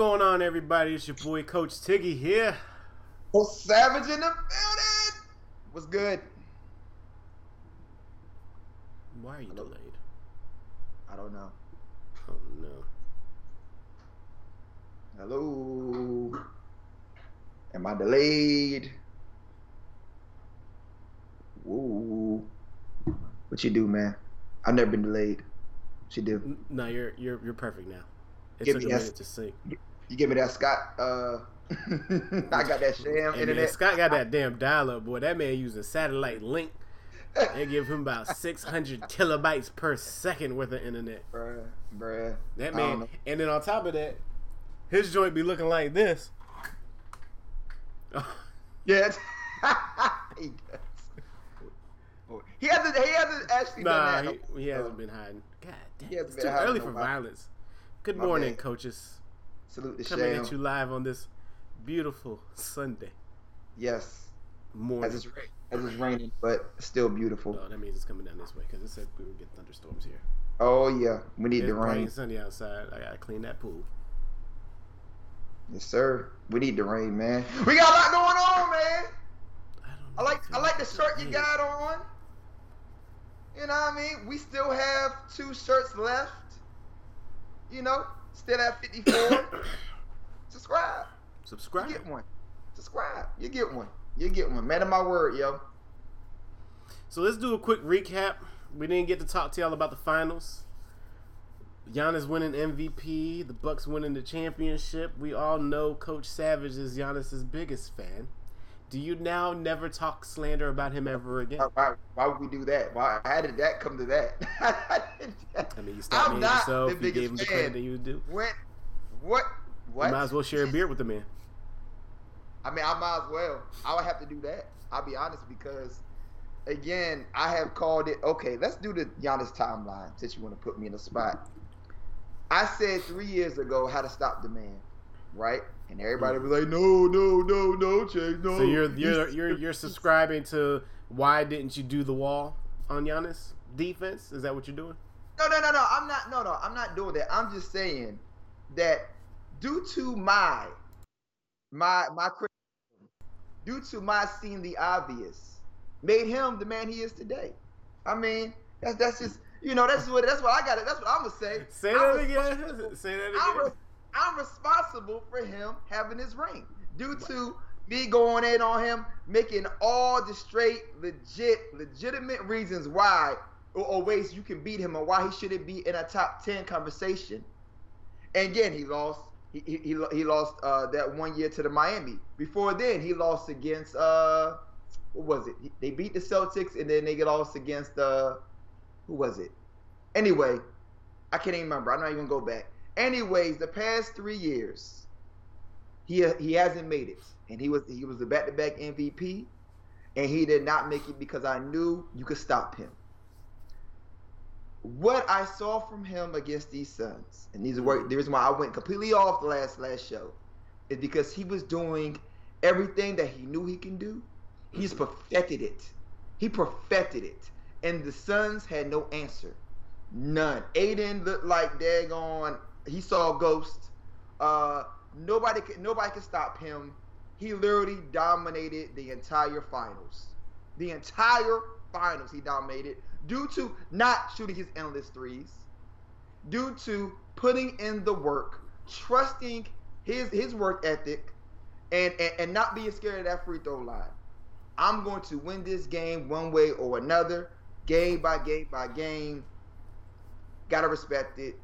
going on, everybody? It's your boy Coach Tiggy here. Oh, Savage in the building. What's good? Why are you delayed? I don't know. Oh no. Hello. Am I delayed? Woo. What you do, man? I've never been delayed. What you do? No, you're perfect now. It took a minute to sync. You give me that Scott. I got that sham internet. Man, Scott got that damn dial-up, boy. That man using satellite link. They give him about 600 kilobytes per second worth of internet. Bruh. That man. And then on top of that, his joint be looking like this. Yeah. He does. He hasn't actually done that. He hasn't been hiding. God damn, it's too early for violence. Good morning, coaches. Salute the Coming sham. At you live on this beautiful Sunday. Yes. Morning. As it's raining, but still beautiful. Oh, that means it's coming down this way because it said we would get thunderstorms here. Oh, yeah. We need the rain. It's sunny outside. I got to clean that pool. Yes, sir. We need the rain, man. We got a lot going on, man. I like the shirt you got on. You know what I mean? We still have two shirts left. You know, still at 54. Subscribe. You get one. You get one. Man of my word, yo. So let's do a quick recap. We didn't get to talk to y'all about the finals. Giannis winning MVP. The Bucks winning the championship. We all know Coach Savage is Giannis's biggest fan. Do you now never talk slander about him ever again? Why would we do that? Why? How did that come to that? I mean, you stopped being yourself. You gave him the credit that you would do. What? You might as well share a beer with the man. I mean, I might as well. I would have to do that. I'll be honest because, again, I have called it. Okay, let's do the Giannis timeline since you want to put me in a spot. I said 3 years ago how to stop the man, right? And everybody be like, no, Chase, no. So you're subscribing to why didn't you do the wall on Giannis defense? Is that what you're doing? No. I'm not doing that. I'm just saying that due to my criticism, due to my seeing the obvious, made him the man he is today. I mean, that's just that's what I got it. That's what I'm gonna say. Say that again. I'm responsible for him having his ring due to me going in on him, making all the straight, legitimate reasons why or ways you can beat him or why he shouldn't be in a top 10 conversation. And again, he lost. He lost that 1 year to the Miami. Before then, he lost against what was it? They beat the Celtics and then they lost against who was it? Anyway, I can't even remember. I'm not even gonna go back. Anyways, the past 3 years, he hasn't made it, and he was the back-to-back MVP, and he did not make it because I knew you could stop him. What I saw from him against these Suns, and these were the reason why I went completely off the last show, is because he was doing everything that he knew he can do. He's perfected it. He perfected it, and the Suns had no answer, none. Aiden looked like daggone. He saw a ghost. Nobody could stop him. He literally dominated the entire finals. The entire finals he dominated due to not shooting his endless threes, due to putting in the work, trusting his work ethic, and not being scared of that free throw line. I'm going to win this game one way or another, game by game by game. Gotta respect it.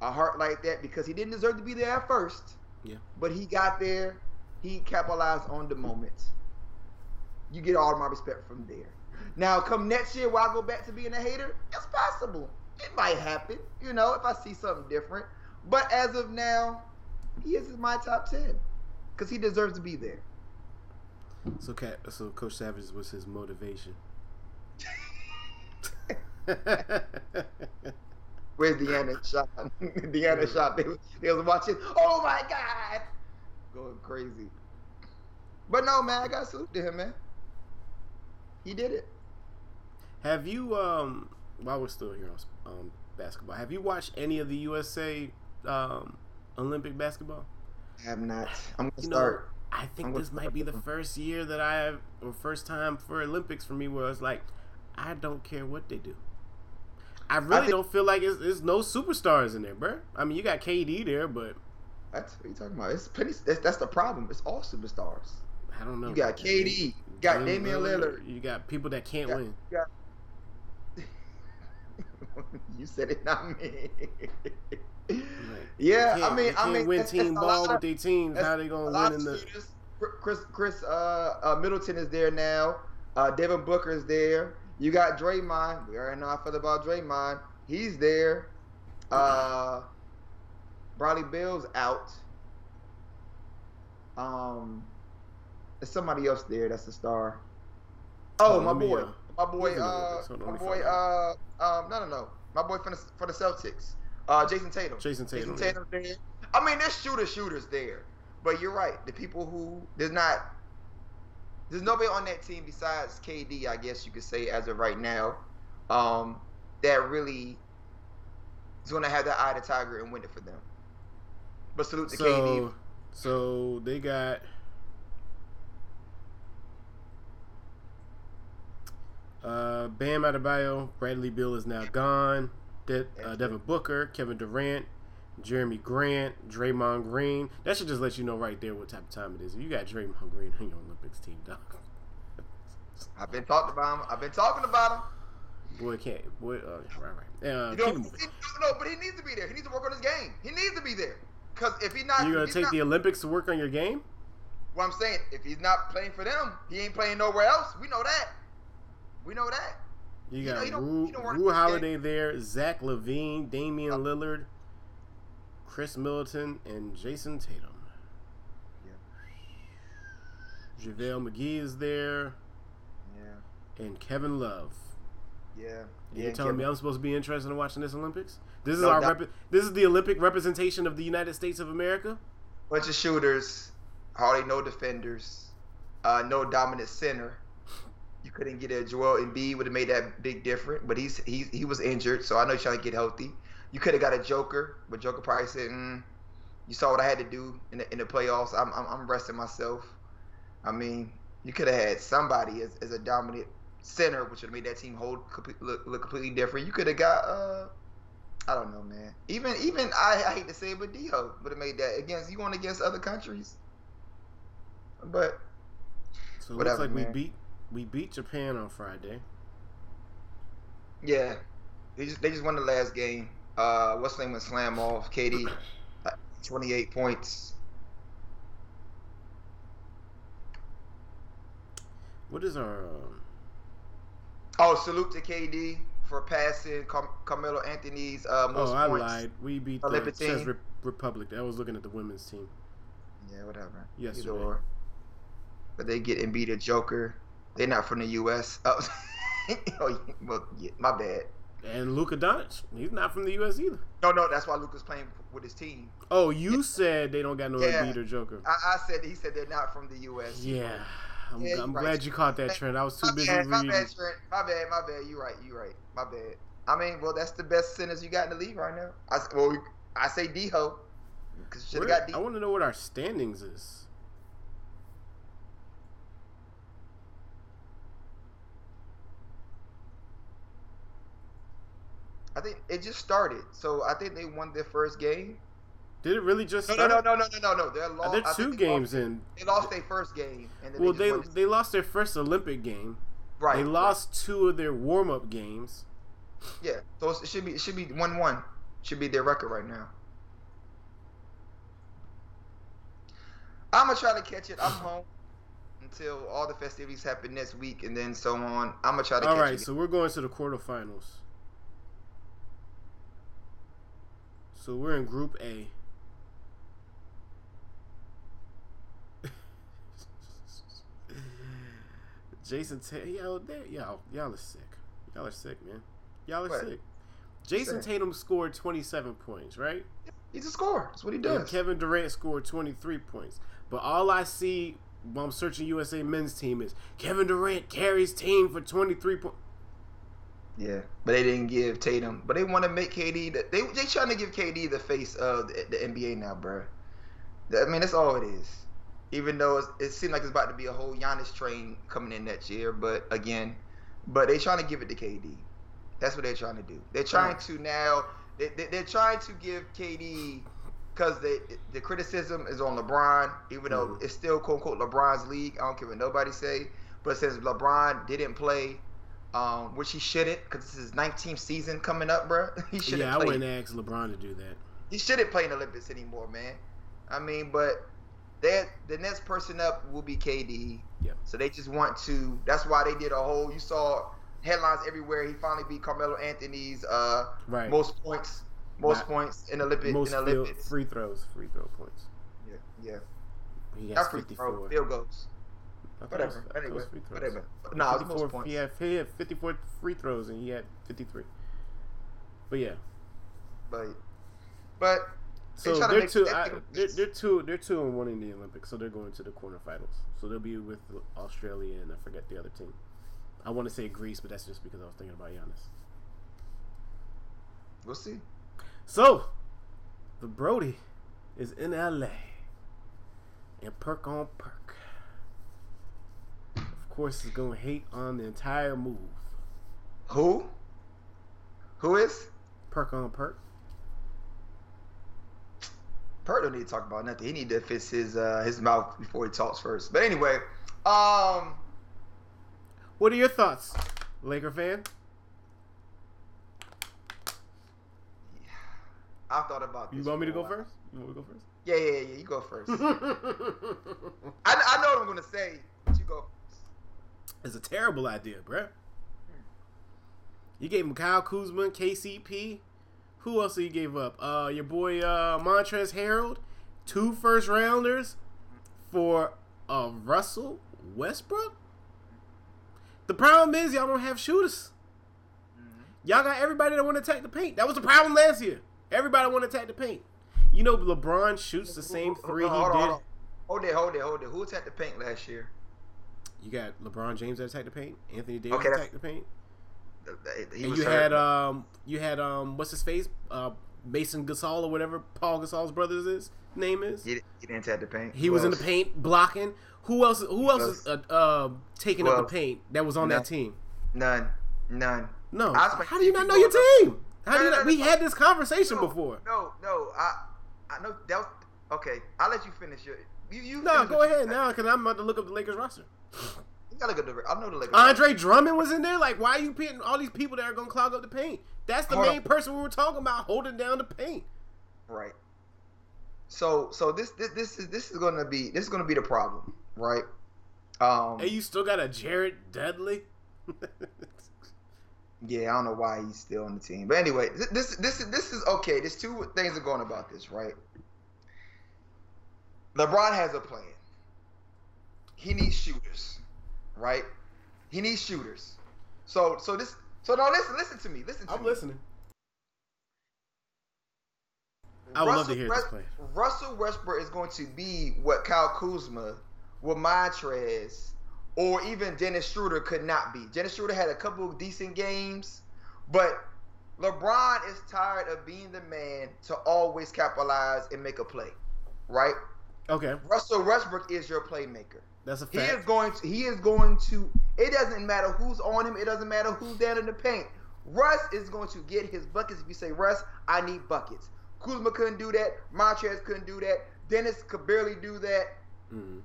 A heart like that because he didn't deserve to be there at first. Yeah. But he got there. He capitalized on the moment. You get all my respect from there. Now, come next year, will I go back to being a hater? It's possible. It might happen, you know, if I see something different. But as of now, he is in my top 10 because he deserves to be there. So Coach Savage was his motivation. Where's Deanna shot? Deanna shot. They was watching. Oh my God, going crazy. But no, man, I got salute to him, man. He did it. Have you while we're still here on basketball, have you watched any of the USA Olympic basketball? I have not. I'm gonna start. I think this might be the first year that I have, or first time for Olympics for me, where it's like, I don't care what they do. I really don't feel like there's no superstars in there, bro. I mean, you got KD there, but that's what you're talking about. It's plenty. That's the problem. It's all superstars. I don't know. You got KD. You got Damian Lillard. You got people that can't win. You said it, not me. Like, yeah, I mean, win team ball with their teams. How they gonna win in the? Chris Middleton is there now. Devin Booker is there. You got Draymond. We already know how I feel about Draymond. He's there. Bradley Beal's out. There's somebody else there that's a star. Oh, my boy for the Celtics. Jason Tatum. Jason Tatum there. I mean, there's shooters there, but you're right. The people who there's nobody on that team besides KD, I guess you could say, as of right now, that really is going to have the eye of the tiger and win it for them. But salute to KD. So they got Bam Adebayo. Bradley Beal is now gone. Devin Booker, Kevin Durant, Jeremy Grant, Draymond Green. That should just let you know right there what type of time it is. If you got Draymond Green on your Olympics team, dog. I've been talking about him. Boy, can't. Boy, right. But he needs to be there. He needs to work on his game. He needs to be there. Because if he's not, you're gonna take the Olympics to work on your game. What I'm saying, if he's not playing for them, he ain't playing nowhere else. We know that. You got Rue Holiday there, Zach LaVine, Damian Lillard, Chris Middleton, and Jason Tatum. Yeah. JaVale McGee is there. Yeah. And Kevin Love. Yeah. You're telling me I'm supposed to be interested in watching this Olympics? This is the Olympic representation of the United States of America? Bunch of shooters, hardly no defenders, no dominant center. You couldn't get a Joel Embiid, would have made that big difference, but he was injured, so I know he's trying to get healthy. You could have got a Joker, but Joker probably said, "You saw what I had to do in the playoffs. I'm resting myself." I mean, you could have had somebody as a dominant center, which would have made that team look completely different. You could have got I don't know, man. Even I hate to say it, but Dio would have made that against other countries. But so it looks like man. We beat Japan on Friday. Yeah, they just won the last game. What's the name of slam off? KD, 28 points. What is our? Salute to KD for passing Carmelo Anthony's most points. I lied. We beat the Czech Republic. I was looking at the women's team. Yeah, whatever. Yes, sir. But they get Embiid, a Joker. They're not from the U.S. My bad. And Luka Doncic, he's not from the U.S. either. No, that's why Luka's playing with his team. Oh, you said they don't got no Embiid or Joker. He said they're not from the U.S. Yeah, I'm right. Glad you caught that trend. I was too busy reading. My bad, Trent. You're right. My bad. I mean, well, that's the best centers you got in the league right now. I say D-Ho. I want to know what our standings is. I think it just started, so I think they won their first game. Did it really just start? No. They're two games in. They lost their first game. And then they lost their first Olympic game. Right. They lost two of their warm-up games. Yeah, so it should be 1-1. Should be their record right now. I'm going to try to catch it. I'm home until all the festivities happen next week and then so on. I'm going to try to catch it. All right, so we're going to the quarterfinals. So we're in Group A. Jason Tatum, y'all are sick. Y'all are sick, man. Y'all are sick. Jason Tatum scored 27 points, right? He's a scorer. That's what he does. And Kevin Durant scored 23 points. But all I see when I'm searching USA men's team is Kevin Durant carries team for 23 points. Yeah, but they didn't give Tatum. But they want to make KD. They trying to give KD the face of the NBA now, bro. I mean, that's all it is. Even though it seems like it's about to be a whole Giannis train coming in next year, but they're trying to give it to KD. That's what they're trying to do. They're trying to now. They're trying to give KD, because the criticism is on LeBron, even though it's still quote unquote LeBron's league. I don't care what nobody say. But since LeBron didn't play, which he shouldn't, because this is his 19th season coming up, bro. He shouldn't. Yeah, I wouldn't ask LeBron to do that. He shouldn't play in the Olympics anymore, man. I mean, but the next person up will be KD. Yeah. So they just want to. That's why they did a whole. You saw headlines everywhere. He finally beat Carmelo Anthony's most points in Olympics. Most in Olympics. Free throw points. Yeah. He has 54 field goals. Whatever. Anyway, whatever. No, most points. He had 54 free throws and he had 53. But yeah. But so they're 2-1 in the Olympics, so they're going to the quarterfinals. So they'll be with Australia and I forget the other team. I want to say Greece, but that's just because I was thinking about Giannis. We'll see. So, the Brody is in LA, and perk on perk, of course, is gonna hate on the entire move. Who? Who is? Perk on perk. Perk don't need to talk about nothing. He need to fix his mouth before he talks first. But anyway, what are your thoughts, Laker fan? I've thought about this. You want me to go first? Yeah. You go first. I know what I'm going to say, but you go first. It's a terrible idea, bro. You gave him Kyle Kuzma and KCP. Who else did you give up? Your boy Montrezl Harrell. 2 first-rounders for Russell Westbrook. The problem is y'all don't have shooters. Y'all got everybody that want to attack the paint. That was the problem last year. Everybody want to attack the paint. You know LeBron shoots the same three he did. Hold it. Who attacked the paint last year? You got LeBron James that attacked the paint. Anthony Davis attacked the paint. And you had what's his face? Mason Gasol or whatever Paul Gasol's brother's name is. He didn't attack the paint. He was in the paint blocking. Who else is taking up the paint that was on that team? None. No. How do you not know your team? We had this conversation before. No. I know that was okay. I'll let you finish your. No, go ahead now, because I'm about to look up the Lakers roster. You gotta look up I know the Lakers. Andre Drummond was in there. Like, why are you putting all these people that are gonna clog up the paint? That's the main person we were talking about, holding down the paint. Right. So this is gonna be the problem, right? And you still got a Jared Dudley. Yeah, I don't know why he's still on the team. But anyway, this is okay. There's 2 things are going about this, right? LeBron has a plan. He needs shooters, right? He needs shooters. Listen to me. I'm listening. I would love to hear this plan. Russell Westbrook is going to be what Kyle Kuzma with Montrez or even Dennis Schroeder could not be. Dennis Schroeder had a couple of decent games, but LeBron is tired of being the man to always capitalize and make a play, right? Okay. Russell Westbrook is your playmaker. That's a fact. He is going to. It doesn't matter who's on him. It doesn't matter who's down in the paint. Russ is going to get his buckets. If you say, Russ, I need buckets. Kuzma couldn't do that. Montrez couldn't do that. Dennis could barely do that. Mm-hmm.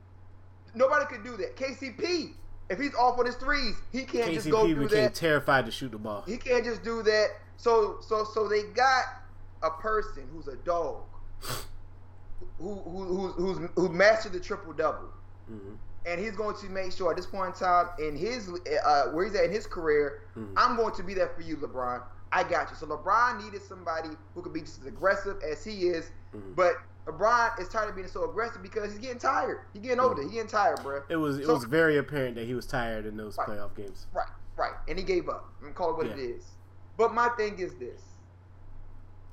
Nobody could do that. KCP, if he's off on his threes, he can't just go do that. KCP became terrified to shoot the ball. He can't just do that. So they got a person who's a dog, who mastered the triple double, mm-hmm. and he's going to make sure at this point in time in his where he's at in his career, mm-hmm. I'm going to be there for you, LeBron. I got you. So LeBron needed somebody who could be just as aggressive as he is, mm-hmm. but. LeBron is tired of being so aggressive because he's getting tired. He's getting older. He's getting tired, bro. It was very apparent that he was tired in those playoff games. Right. And he gave up. I'm going to call it what it is. But my thing is this.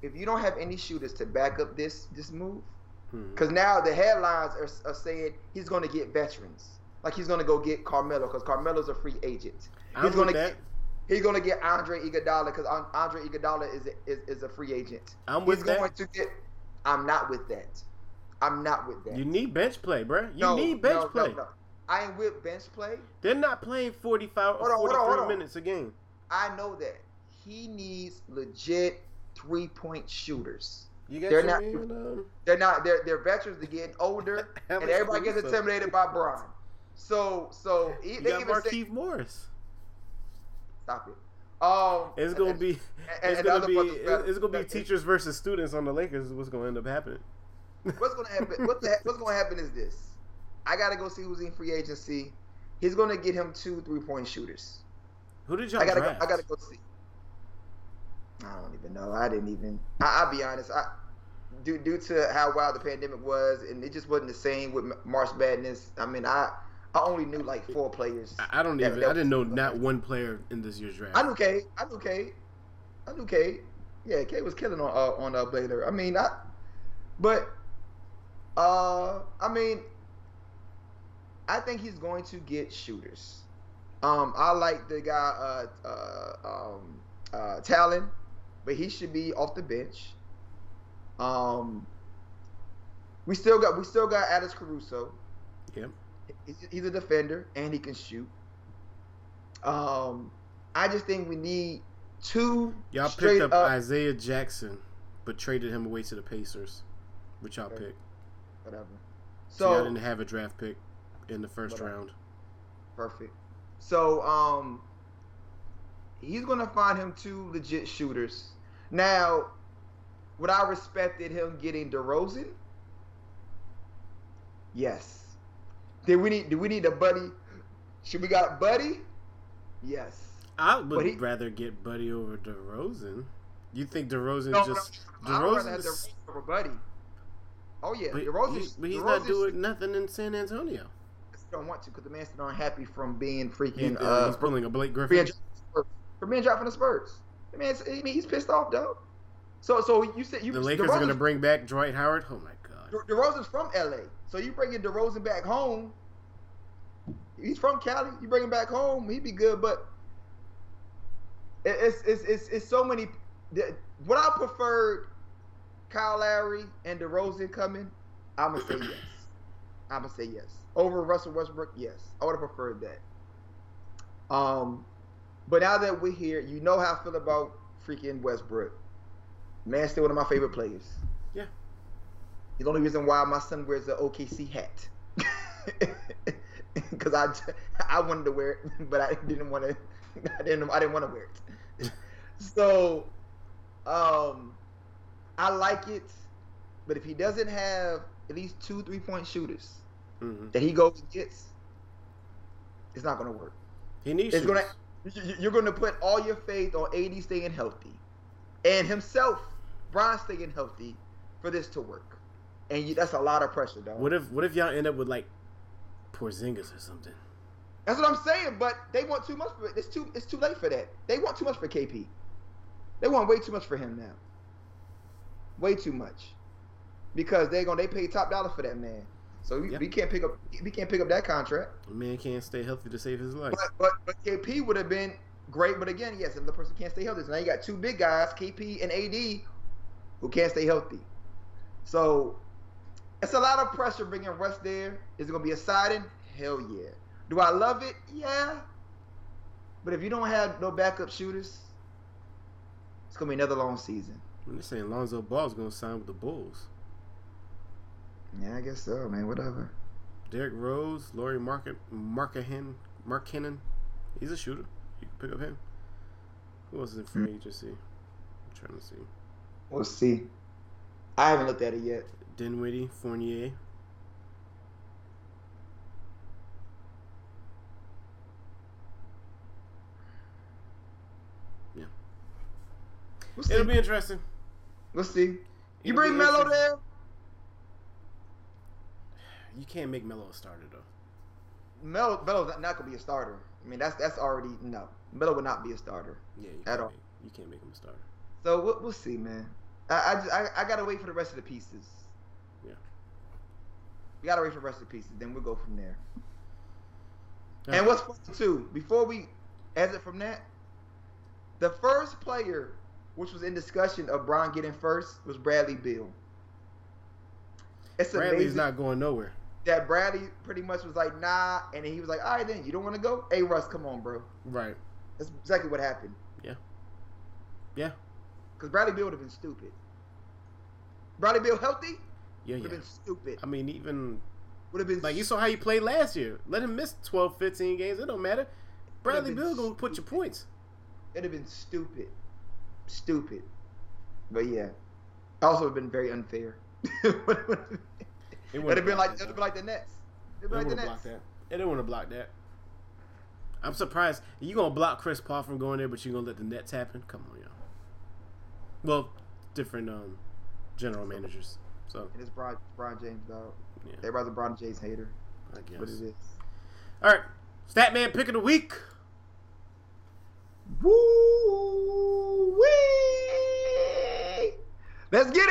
If you don't have any shooters to back up this move, because now the headlines are saying he's going to get veterans. Like he's going to go get Carmelo because Carmelo's a free agent. He's going to get Andre Iguodala because Andre Iguodala is a free agent. I'm with that. I'm not with that. I'm not with that. You need bench play, bro. You need bench play. I ain't with bench play. They're not playing 45 or 43 minutes a game. I know that. He needs legit three-point shooters. They're veterans. They're getting older, and everybody gets intimidated by Bron. So you they got even Marquise Morris. Stop it. It's gonna be teachers versus students on the Lakers. Is what's gonna end up happening? What's gonna happen? What's gonna happen is this: I gotta go see who's in free agency. He's gonna get him 2 3-point shooters. Who did y'all draft? I gotta go see. I don't even know. I'll be honest. Due to how wild the pandemic was, and it just wasn't the same with March Madness. I mean, I only knew like 4 players. I didn't know not one player in this year's draft. I knew K. Yeah, K was killing on Blader. I think he's going to get shooters. I like the guy Talon. But he should be off the bench. We still got Addis Caruso. Yep. He's a defender and he can shoot. I just think we need 2. Y'all picked up Isaiah Jackson, but traded him away to the Pacers, which y'all picked. Whatever. So y'all didn't have a draft pick in the first round. Perfect. So he's going to find him 2 legit shooters. Now, would I respected him getting DeRozan? Yes. Do we need a Buddy? Should we got Buddy? Yes. I would rather get Buddy over DeRozan. You think DeRozan DeRozan over Buddy? Oh yeah, DeRozan, but he's not doing nothing in San Antonio. I don't want to because the man's still unhappy from being freaking. He's pulling a Blake Griffin. For being dropping the Spurs. I mean, he's pissed off, though. So you said the Lakers are going to bring back Dwight Howard? Oh, my God. DeRozan's from L.A. So you bringing DeRozan back home. He's from Cali. You bring him back home. He'd be good. But it's so many. Would I prefer Kyle Lowry and DeRozan coming? I'm going to say yes. I'm going to say yes. Over Russell Westbrook? Yes. I would have preferred that. But now that we're here, you know how I feel about freaking Westbrook. Man, still one of my favorite players. Yeah. The only reason why my son wears an OKC hat. Because I wanted to wear it, but I didn't want to wear it. So, I like it. But if he doesn't have at least 2 3-point shooters that he goes and gets, it's not going to work. He needs to. You're going to put all your faith on AD staying healthy and himself, Bron staying healthy for this to work. And that's a lot of pressure, dog. What if y'all end up with, like, Porzingis or something? That's what I'm saying, but they want too much for it. It's too late for that. They want too much for KP. They want way too much for him now. Way too much. Because they pay top dollar for that man. So we can't pick up. We can't pick up that contract. The man can't stay healthy to save his life. But KP would have been great. But again, yes, if the person can't stay healthy, so now you got 2 big guys, KP and AD, who can't stay healthy. So it's a lot of pressure bringing Russ there. Is it gonna be a siding? Hell yeah. Do I love it? Yeah. But if you don't have no backup shooters, it's gonna be another long season. When they're saying Lonzo Ball's gonna sign with the Bulls. Yeah, I guess so, man. Whatever. Derrick Rose, Lauri Markkanen, he's a shooter. You can pick up him. Who else is in free agency? I'm trying to see. We'll see. I haven't looked at it yet. Dinwiddie, Fournier. Yeah. We'll see. It'll be interesting. We'll see. You bring Melo there? You can't make Melo a starter, though. Melo's not going to be a starter. I mean, that's already no. Melo would not be a starter. Yeah, you can't make him a starter. So we'll see, man. I gotta wait for the rest of the pieces. Yeah. We gotta wait for the rest of the pieces, then we'll go from there. All and right. What's funny too? Before we exit from that, the first player, which was in discussion of Bron getting first, was Bradley Beal. It's Bradley's not going nowhere. That Bradley pretty much was like, nah, and he was like, all right, then you don't want to go? Hey, Russ, come on, bro. Right. That's exactly what happened. Yeah. Yeah. Because Bradley Beal would have been stupid. Bradley Beal healthy? Yeah, would have been stupid. I mean, even would have been like you saw how he played last year. Let him miss 12, 15 games. It don't matter. Bradley Beal gonna put your points. It'd have been stupid. Stupid. But yeah, also have been very unfair. It'd have been like the Nets. It'd have been like the Nets. They didn't want to block that. I'm surprised you gonna block Chris Paul from going there, but you gonna let the Nets happen? Come on, y'all. Well, different general managers. So it is Bron James though. Yeah. Everybody's a Bron James hater. I guess. What it is. All right, Statman pick of the week. Woo wee! Let's get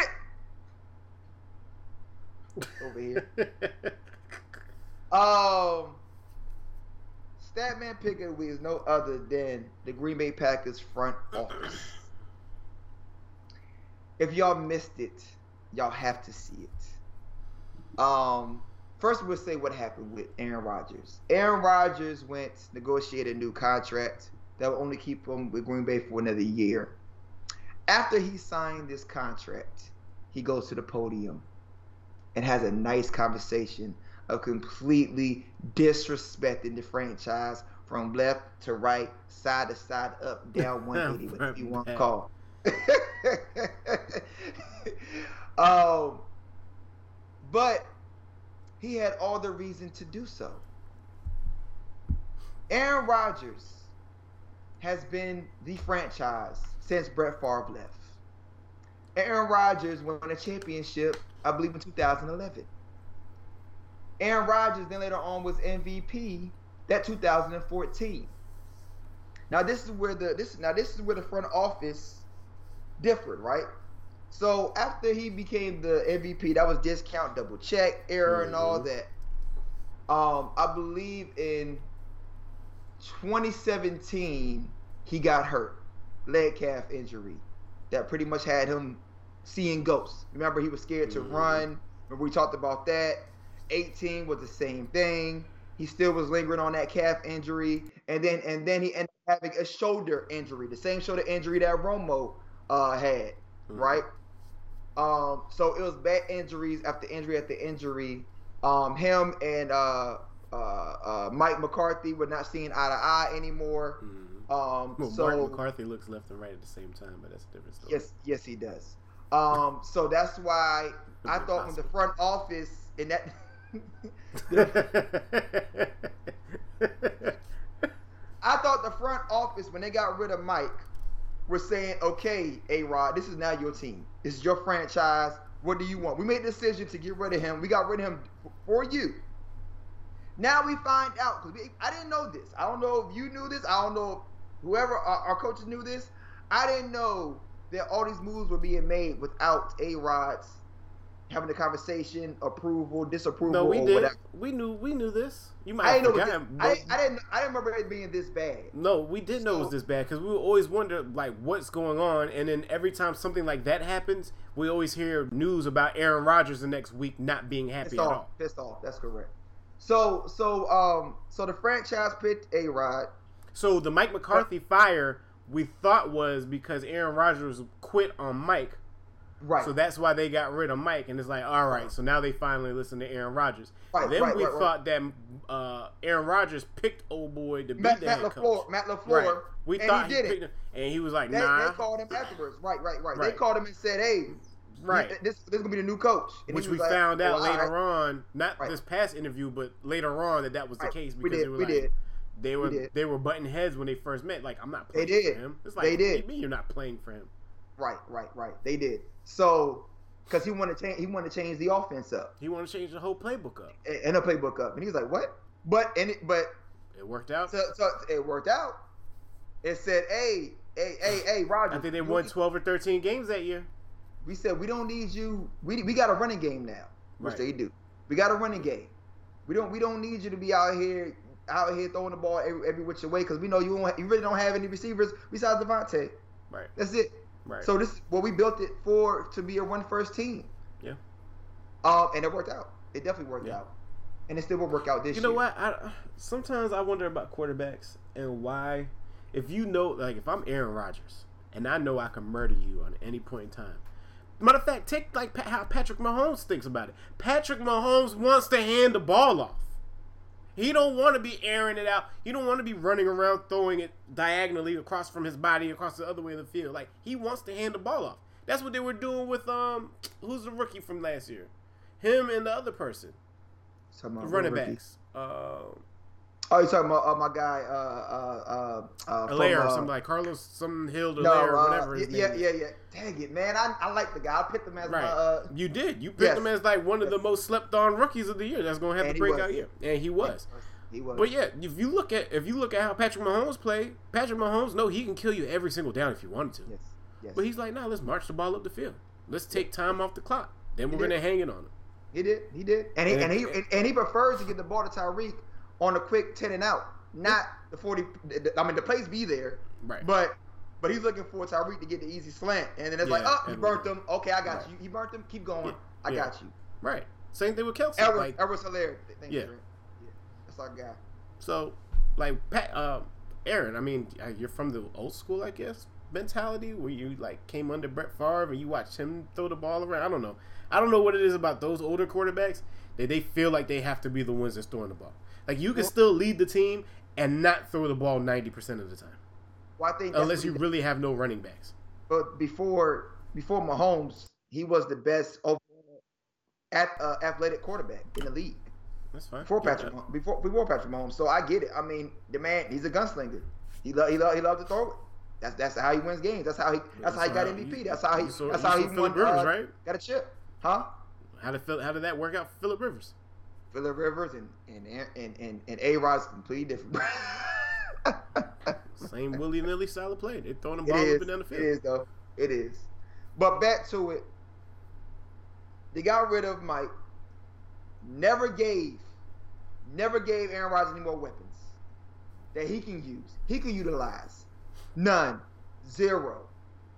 it over here. Statman pick of the week is no other than the Green Bay Packers front office. If y'all missed it, y'all have to see it. First, we'll say what happened with Aaron Rodgers. Aaron Rodgers negotiated a new contract that will only keep him with Green Bay for another year. After he signed this contract, he goes to the podium and has a nice conversation of completely disrespecting the franchise from left to right, side to side, up, down, 180, what you want to call. But he had all the reason to do so. Aaron Rodgers has been the franchise since Brett Favre left. Aaron Rodgers won a championship, I believe, in 2011. Aaron Rodgers then later on was MVP that 2014. Now this is where the front office differed, right? So after he became the MVP, that was discount, double check, error, and all that. I believe in 2017 he got hurt, leg calf injury, that pretty much had him seeing ghosts. Remember, he was scared to run. Remember, we talked about that. 18 was the same thing. He still was lingering on that calf injury, and then he ended up having a shoulder injury, the same shoulder injury that Romo had, right? So it was bad injuries after injury after injury. Him and Mike McCarthy were not seeing eye to eye anymore. Mike McCarthy looks left and right at the same time, but that's a different story. Yes, he does. So that's why I thought when the front office and that I thought the front office when they got rid of Mike. We're saying, okay, A-Rod, this is now your team. This is your franchise. What do you want? We made a decision to get rid of him. We got rid of him for you. Now we find out, because I didn't know this. I don't know if you knew this. I don't know if whoever our coaches knew this. I didn't know that all these moves were being made without A-Rod's having a conversation, approval, disapproval, whatever. We knew this. You might have forgotten. I didn't remember it being this bad. No, we didn't know it was this bad because we would always wonder like what's going on, and then every time something like that happens, we always hear news about Aaron Rodgers the next week not being happy at all. Pissed off. That's correct. So the franchise picked A-Rod. So the Mike McCarthy fire we thought was because Aaron Rodgers quit on Mike. Right. So that's why they got rid of Mike, and it's like, all right, so now they finally listen to Aaron Rodgers. Right, then we thought that Aaron Rodgers picked old boy to be the head coach. Matt LaFleur. Right. We thought he picked him, and he was like, nah. They called him afterwards. Right. They called him and said, hey, this is going to be the new coach. And which we found out later on, not this past interview, but later on that was the case because they were butting heads when they first met. Like, I'm not playing for him. It's like, what do you mean you're not playing for him? Right. They did. So, because he wanted to change the offense up. He wanted to change the whole playbook up. And the playbook up. And he was like, what? But it worked out. So it worked out. It said, hey, Rodgers. I think they won 12 or 13 games that year. We said, we don't need you. We got a running game now. Which they do. We got a running game. We don't need you to be out here throwing the ball every which way because we know you really don't have any receivers besides Devontae. Right. That's it. Right. So we built it to be a 1-first team. Yeah. And it worked out. It definitely worked out. And it still will work out this year. You know what? Sometimes I wonder about quarterbacks and why. If you know, like, if I'm Aaron Rodgers and I know I can murder you on any point in time. Matter of fact, take like how Patrick Mahomes thinks about it. Patrick Mahomes wants to hand the ball off. He don't want to be airing it out. He don't want to be running around throwing it diagonally across from his body, across the other way of the field. Like, he wants to hand the ball off. That's what they were doing with who's the rookie from last year? Him and the other person. The running backs. Oh, you're talking about my guy, Hilaire, or something like Carlos, some Hill, Hilaire, or whatever his name is. Yeah. Dang it, man. I like the guy. I picked him as my... you did. You picked him as like one of the most slept-on rookies of the year. That's going to have the breakout year. And he was. But yeah, if you look at how Patrick Mahomes played, Patrick Mahomes, he can kill you every single down if you wanted to. Yes. But he's like, nah, let's march the ball up the field. Let's take time off the clock. Then we're going to hang it on him. He did. And he prefers to get the ball to Tyreek on a quick 10 and out, not the 40. I mean, the plays be there, right? But he's looking for Tyreek to get the easy slant, and then it's you burnt them. Okay, I got you. You burnt them. Keep going. I got you. Right. Same thing with Kelsey. Edward's hilarious. Thank you, that's our guy. So, like Aaron, I mean, you're from the old school, I guess, mentality where you like came under Brett Favre and you watched him throw the ball around. I don't know what it is about those older quarterbacks that they feel like they have to be the ones that's throwing the ball. Like, you can still lead the team and not throw the ball 90% of the time. Well, I think unless you really have no running backs. But before Mahomes, he was the best overall athletic quarterback in the league. That's fine. Before Patrick Mahomes, so I get it. I mean, the man, he's a gunslinger. He loved to throw it. That's how he wins games. That's how he got MVP. That's how he won. Phillip Rivers, right? Got a chip, huh? How did that work out for Phillip Rivers? Phillip Rivers and A-Rod's completely different. Same willy-nilly style of play. They're throwing the ball up and down the field. It is, though. It is. But back to it. They got rid of Mike. Never gave Aaron Rodgers any more weapons that he can use. He can utilize. None. Zero.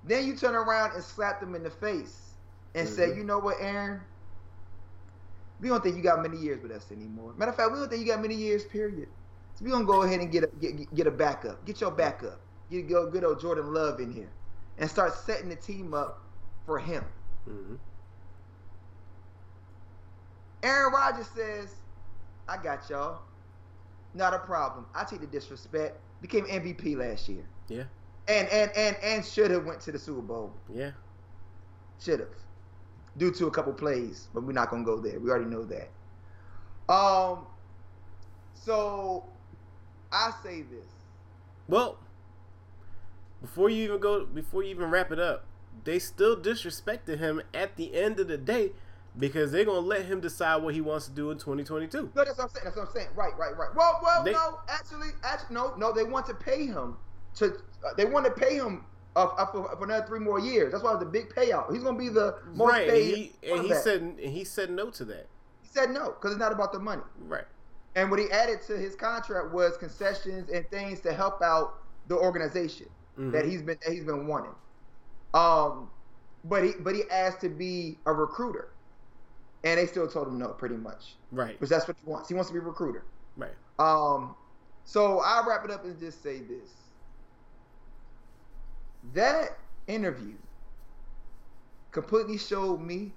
Then you turn around and slap them in the face and say, you know what, Aaron? We don't think you got many years with us anymore. Matter of fact, we don't think you got many years, period. So we're going to go ahead and get a backup. Get your backup. Get good old Jordan Love in here and start setting the team up for him. Mm-hmm. Aaron Rodgers says, I got y'all. Not a problem. I take the disrespect. Became MVP last year. Yeah. And should have went to the Super Bowl. Yeah. Should have. Due to a couple plays, but we're not going to go there. We already know that. So, I say this. Well, before you even wrap it up, they still disrespected him at the end of the day because they're going to let him decide what he wants to do in 2022. No, that's what I'm saying. Right. Well, no, they want to pay him. For another 3 more years. That's why it's a big payout. He's going to be the most paid. He said no to that. He said no because it's not about the money. Right. And what he added to his contract was concessions and things to help out the organization that he's been wanting. But he asked to be a recruiter, and they still told him no, pretty much. Right. Because that's what he wants. He wants to be a recruiter. Right. So I'll wrap it up and just say this. That interview completely showed me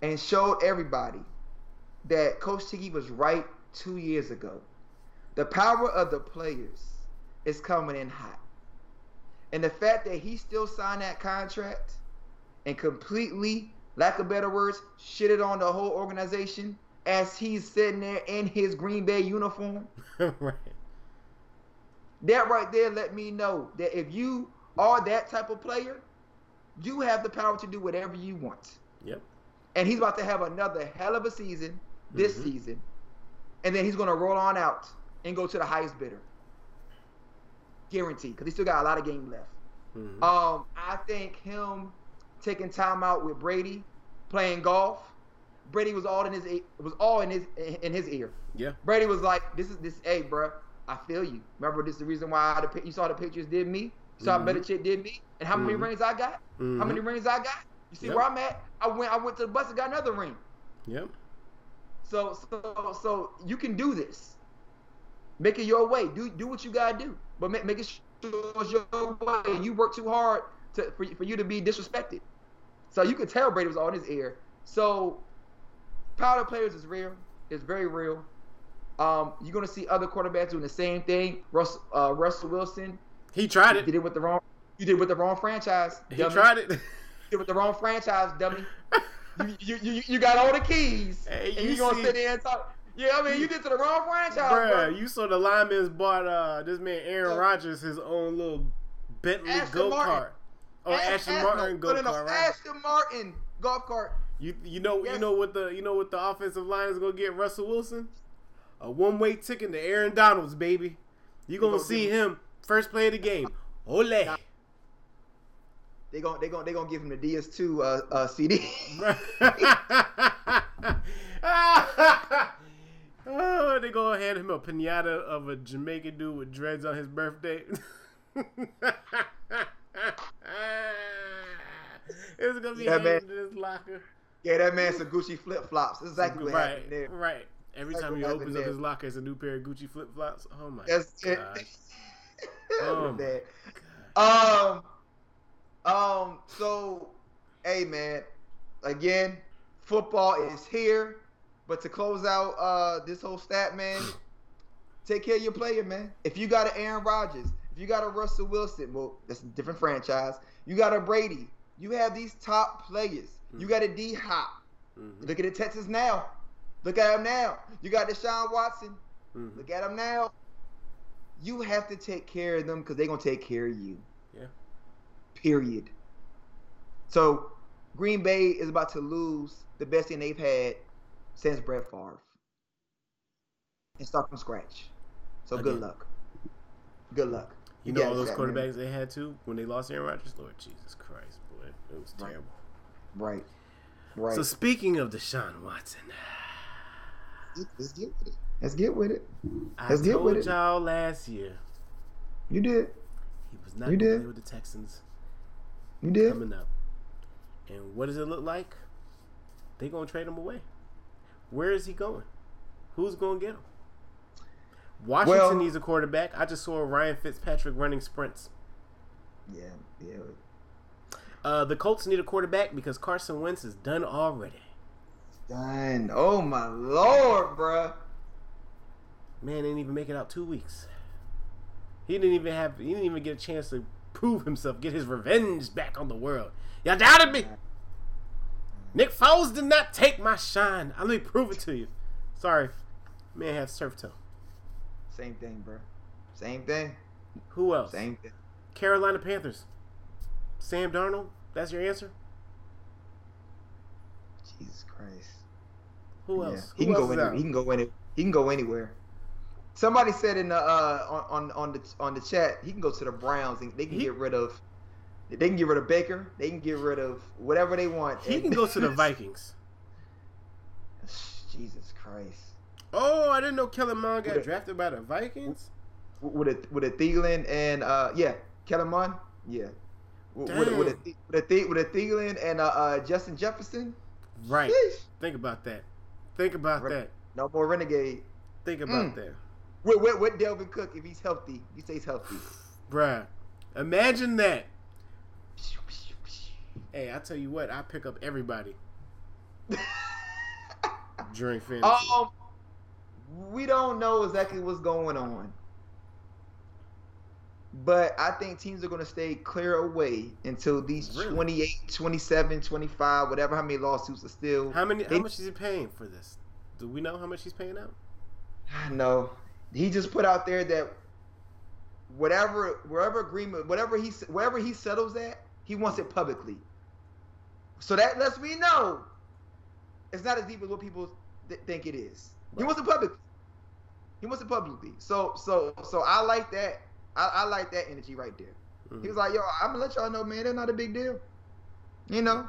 and showed everybody that Coach Tiggy was right 2 years ago. The power of the players is coming in hot. And the fact that he still signed that contract and completely, lack of better words, shitted on the whole organization as he's sitting there in his Green Bay uniform. Right. That right there let me know that if you are that type of player, you have the power to do whatever you want. Yep. And he's about to have another hell of a season this season, and then he's going to roll on out and go to the highest bidder. Guaranteed, because he still got a lot of game left. Mm-hmm. I think him taking time out with Brady, playing golf. Brady was all in his ear. Yeah. Brady was like, "This is hey, bro. I feel you. Remember, this is the reason why you saw the pictures did me. You saw better shit did me. And how many rings I got? How many rings I got? You see where I'm at? I went to the bus and got another ring. Yep. So you can do this. Make it your way. Do what you gotta do, but make it sure it's your way. You work too hard for you to be disrespected. So you could tell Brady was on his ear. So power players is real. It's very real. You're gonna see other quarterbacks doing the same thing. Russell Wilson. He tried it. You did it with the wrong franchise. Dummy. He tried it. You did with the wrong franchise, dummy. You got all the keys. Hey, and you gonna sit there and talk. Yeah, I mean, you did to the wrong franchise, bro. You saw the linemen bought this man Aaron Rodgers his own little Bentley go kart. Oh, Ashton Martin go kart. Right? Ashton Martin golf cart. You know what the offensive line is gonna get Russell Wilson? A one-way ticket to Aaron Donald's, baby. You gonna see him first play of the game. Ole. They gonna give him the DS2 CD. Oh, they gonna hand him a pinata of a Jamaican dude with dreads on his birthday. It's gonna be in his locker. Yeah, that man's some Gucci flip flops. Exactly what happened there. Right. Every time he opens up his locker, it's a new pair of Gucci flip flops. Oh my god. Oh my god. So, hey man, again, football is here. But to close out this whole stat, man, take care of your player, man. If you got an Aaron Rodgers, if you got a Russell Wilson, well, that's a different franchise. You got a Brady. You have these top players. Mm-hmm. You got a D-Hop. Mm-hmm. Look at the Texans now. Look at him now. You got Deshaun Watson. Mm-hmm. Look at him now. You have to take care of them because they're going to take care of you. Yeah. Period. So Green Bay is about to lose the best thing they've had since Brett Favre, and start from scratch. So again, good luck. You know all those quarterbacks they had too when they lost Aaron Rodgers. Lord Jesus Christ, boy, it was terrible. Right. So speaking of Deshaun Watson, let's get with it. I told y'all last year. You did. He was not playing with the Texans. You did coming up, and what does it look like? They gonna trade him away. Where is he going? Who's going to get him? Washington needs a quarterback. I just saw Ryan Fitzpatrick running sprints. Yeah. The Colts need a quarterback because Carson Wentz is done already. Done. Oh, my Lord, bruh. Man, didn't even make it out 2 weeks. He didn't even get a chance to prove himself, get his revenge back on the world. Y'all doubted me. Nick Foles did not take my shine. Let me prove it to you. Sorry. Man, have surf toe. Same thing, bro. Same thing. Who else? Same thing. Carolina Panthers. Sam Darnold? That's your answer? Jesus Christ. Who else? Yeah. He can go anywhere. Somebody said in the on the chat, he can go to the Browns and they can get rid of. They can get rid of Baker. They can get rid of whatever they want. He can go to the Vikings. Jesus Christ. Oh, I didn't know Kellen Mond got drafted by the Vikings. With a Thielen and Kellen Mond. Yeah. With a Thielen and Justin Jefferson. Right. Sheesh. Think about that. No more Renegade. Think about that. With Delvin Cook, if he's healthy, he stays healthy. Bruh, imagine that. Hey, I tell you what, I pick up everybody during fantasy. We don't know exactly what's going on, but I think teams are going to stay clear away until these 28, 27, 25, whatever. How many lawsuits are still? How much is he paying for this? Do we know how much he's paying out? No, he just put out there that wherever he settles at, he wants it publicly. So that lets me know it's not as deep as what people think it is. Right. He wants it publicly. So I like that. I like that energy right there. Mm-hmm. He was like, yo, I'm going to let y'all know, man, that's not a big deal. You know?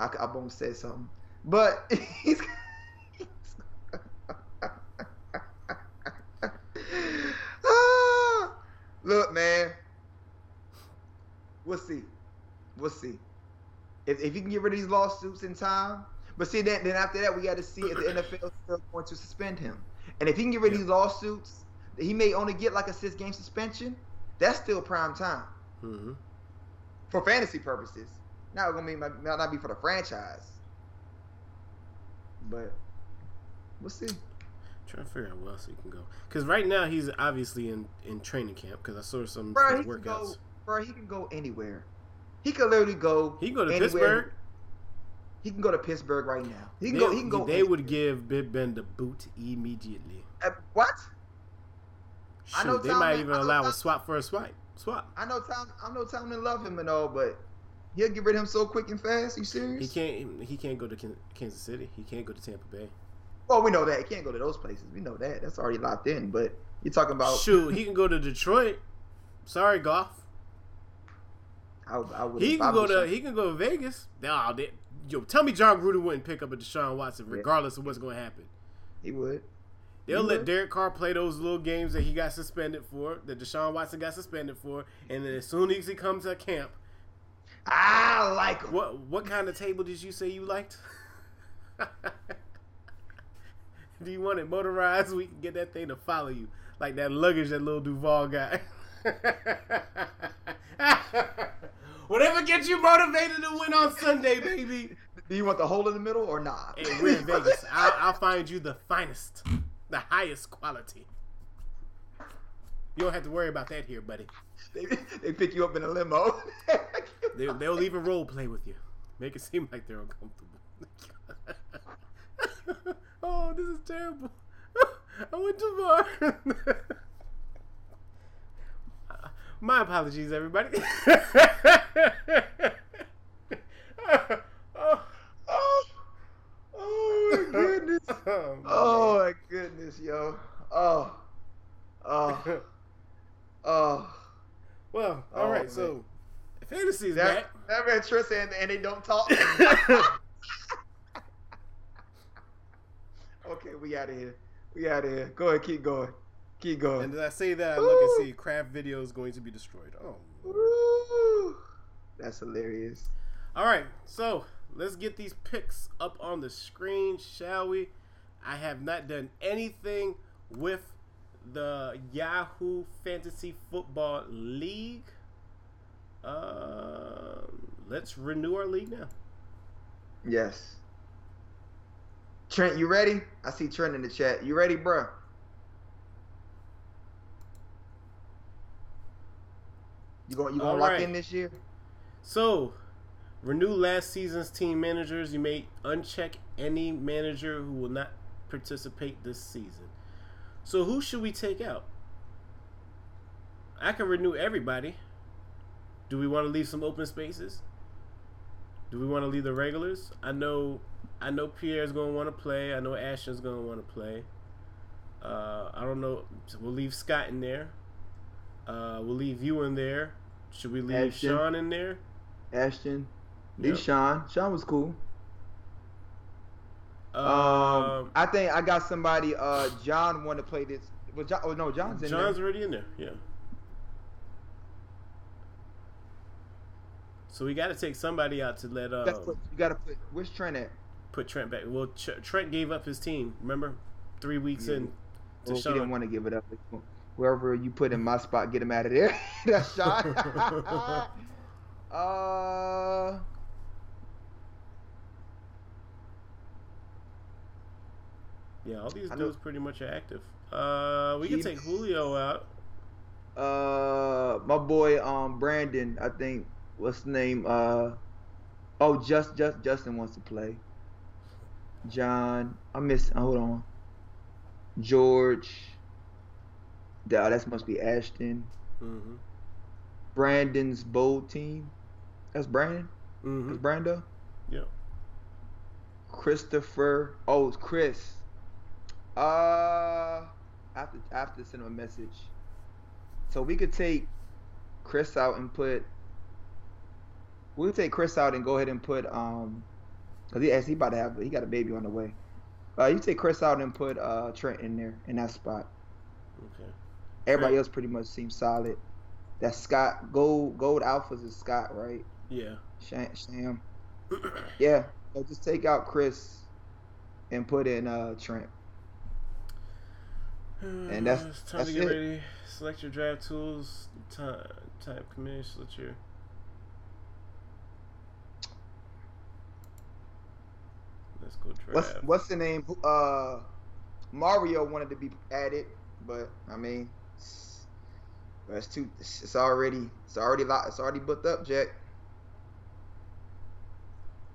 I won't say something. But he's... Look, man. We'll see. If you can get rid of these lawsuits in time. But see, then after that, we got to see if the NFL is still going to suspend him. And if he can get rid of these lawsuits, he may only get like a 6-game suspension. That's still prime time. Mm-hmm. For fantasy purposes. Now it's going to might not be for the franchise. But we'll see. Trying to figure out where else he can go. Because right now, he's obviously in training camp. Because I saw some workouts. He can go anywhere. He could literally go. He can go to anywhere. Pittsburgh. He can go to Pittsburgh right now. He can go. They would give Big Ben the boot immediately. What? Shoot, I know they might even allow a swap for a swipe. Swap. I know Tomlin love him and all, but he'll get rid of him so quick and fast. Are you serious? He can't go to Kansas City. He can't go to Tampa Bay. Well, we know that. He can't go to those places. We know that. That's already locked in. But you're talking about... Shoot, he can go to Detroit. Sorry, Goff. He can go to Vegas. Nah, tell me John Gruden wouldn't pick up a Deshaun Watson regardless of what's going to happen. He would. They'll let Derek Carr play those little games that he got suspended for, that Deshaun Watson got suspended for, and then as soon as he comes to camp... I like him. What kind of table did you say you liked? Do you want it motorized? We can get that thing to follow you. Like that luggage that Lil Duval got. Whatever gets you motivated to win on Sunday, baby. Do you want the hole in the middle or not? Hey, we're in Vegas. I'll find you the finest, the highest quality. You don't have to worry about that here, buddy. They pick you up in a limo. They'll even role play with you. Make it seem like they're uncomfortable. Oh, this is terrible. I went too far. My apologies, everybody. Oh, my goodness. Oh, my goodness, yo. Oh. Well, all right, man. So fantasy is back. That man Tris and they don't talk. Okay, we out of here. Go ahead, keep going. And as I say that, I look and see craft video is going to be destroyed. Oh, Lord. That's hilarious. All right, so let's get these picks up on the screen, shall we? I have not done anything with the Yahoo Fantasy Football League. Let's renew our league now. Yes. Trent, you ready? I see Trent in the chat. You ready, bro? You gonna lock in this year? So, renew last season's team managers. You may uncheck any manager who will not participate this season. So, who should we take out? I can renew everybody. Do we want to leave some open spaces? Do we want to leave the regulars? I know Pierre's going to want to play. I know Ashton's going to want to play. I don't know. So we'll leave Scott in there. We'll leave you in there. Should we leave Ashton. Sean in there? Ashton. Leave Sean. Sean was cool. I think I got somebody. John wanted to play this. Well, John's already in there. Yeah. So we got to take somebody out to let you got to put. Where's Trent at? Put Trent back. Well, Trent gave up his team. Remember, 3 weeks in. Well, he didn't want to give it up. Wherever you put in my spot, get him out of there. That's Sean. Yeah, all these dudes pretty much are active. We can take Julio out. My boy, Brandon. I think. What's the name? Justin wants to play. John, hold on. George. That must be Ashton. Mm-hmm. Brandon's bold team. That's Brandon. Mm-hmm. That's Brando. Yeah. Christopher. Oh, it's Chris. I have to send him a message. So we could take Chris out and put. We'll take Chris out and go ahead and put because he got a baby on the way. You take Chris out and put Trent in there in that spot. Okay. Everybody else pretty much seems solid. That's Scott. Gold Alphas is Scott, right? Yeah. Sham. Yeah, so just take out Chris and put in Trent. And it's time to get ready. Select your draft tools. Type command. Select your. Let's go draft. What's the name? Mario wanted to be added, but I mean, that's too. It's already booked up, Jack.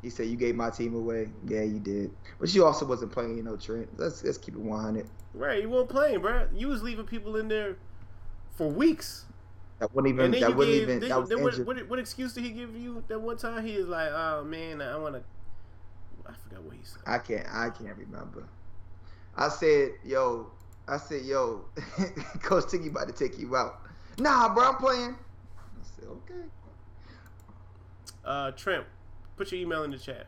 He said, you gave my team away. Yeah, you did. But you also wasn't playing, you know, Trent. Let's keep it 100. Right, you weren't playing, bro. You was leaving people in there for weeks. That wouldn't even... What excuse did he give you that one time? He was like, oh, man, I want to... I forgot what he said. I can't remember. I said, yo, Coach Tiggy about to take you out. Nah, bro, I'm playing. I said, okay. Trent. Put your email in the chat.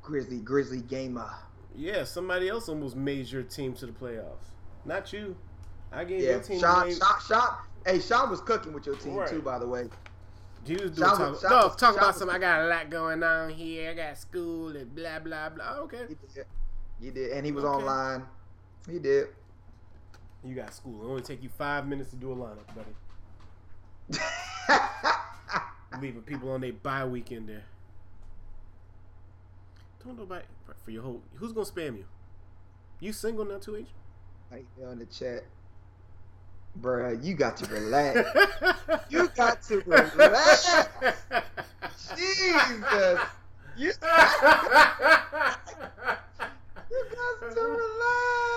Grizzly Gamer. Yeah, somebody else almost made your team to the playoffs. Not you. I gave your team. Sean. Hey, Sean was cooking with your team too, by the way. Talk about something. I got a lot going on here. I got school and blah blah blah. Okay. You did, and he was online. He did. You got school. It'll only take you 5 minutes to do a lineup, buddy. Leaving people on their bye week in there. Don't nobody for your whole. Who's gonna spam you? You single now, 2H? I hear on the chat, bruh. You got to relax. You got to relax. Jesus. You got to relax.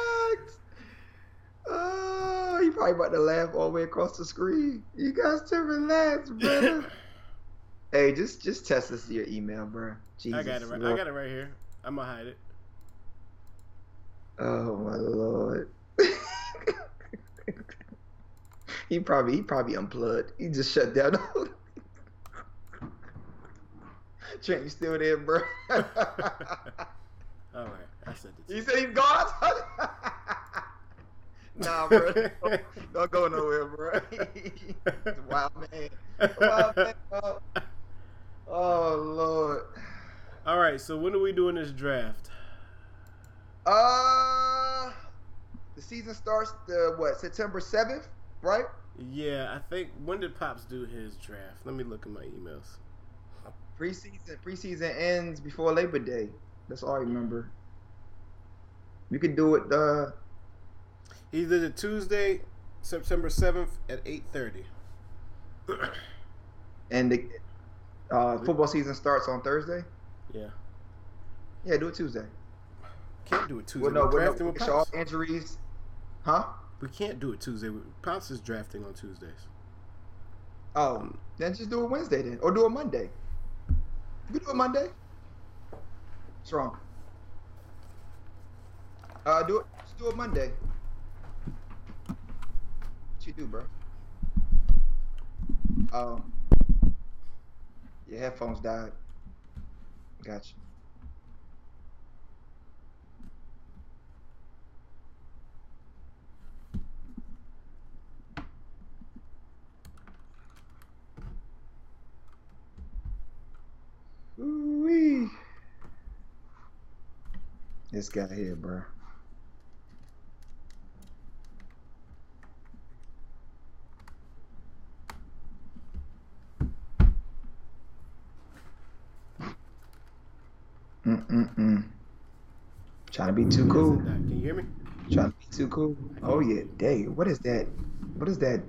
Oh, you probably about to laugh all the way across the screen. You guys to relax, brother. Hey, just test us your email, bro. Jesus, I got it right here. I'm gonna hide it. Oh my Lord. He probably unplugged. He just shut down. Trent, you still there, bro? All right, I sent it. You said he's gone. Nah, bro. Don't go nowhere, bro. Wild man. Oh, Lord. All right, so when are we doing this draft? The season starts September 7th, right? Yeah, I think. When did Pops do his draft? Let me look at my emails. Preseason ends before Labor Day. That's all I remember. You could do it. He did it Tuesday, September 7th at 8:30. And the football season starts on Thursday? Yeah. Yeah, do it Tuesday. Can't do it Tuesday. Well, we're drafting with all injuries. Huh? We can't do it Tuesday. Pops is drafting on Tuesdays. Oh, then just do it Wednesday then. Or do it Monday. You do it Monday? What's wrong? Just do it Monday. You do, bro. Your headphones died. Gotcha. Ooh-wee. This guy here, bro. Trying to be too cool. Can you hear me? Trying to be too cool. Oh yeah, dang. What is that? What is that?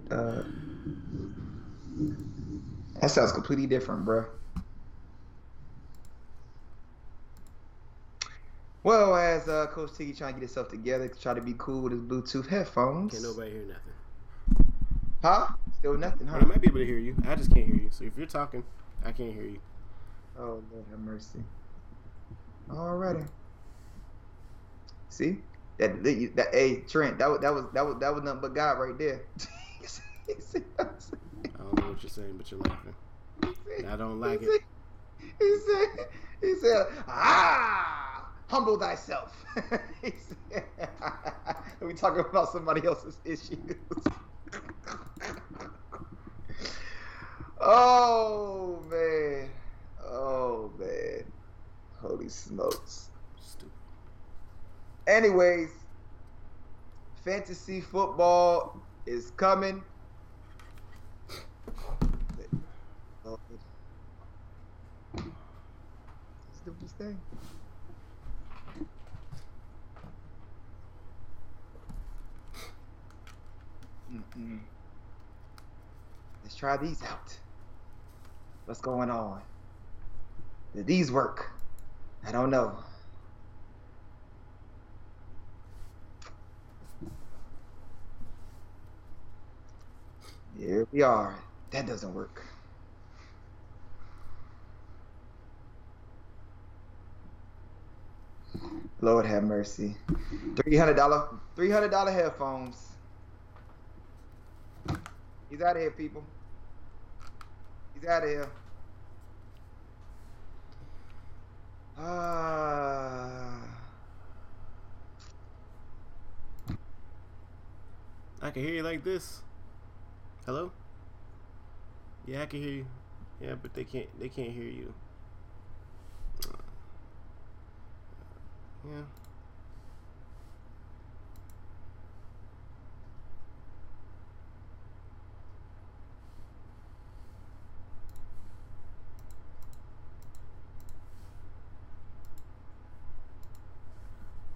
That sounds completely different, bro. Well, as Coach Tiggy trying to get himself together, try to be cool with his Bluetooth headphones. Can't nobody hear nothing. Huh? Still nothing, huh? I might be able to hear you. I just can't hear you. So if you're talking, I can't hear you. Oh Lord have mercy. Alrighty. See that? Hey, Trent, that was nothing but God right there. See, I don't know what you're saying, but you're laughing. I don't like it. He said, humble thyself. He said, and we talk about somebody else's issues. Oh, man. Oh, man. Holy smokes. Stupid. Anyways, fantasy football is coming. Stupidest thing. Mm-mm. Let's try these out. What's going on? Did these work? I don't know. Here we are. That doesn't work. Lord have mercy. $300 headphones. He's out of here, people. He's out of here. I can hear you like this. Hello? Yeah, I can hear you. Yeah, but they can't hear you. Yeah.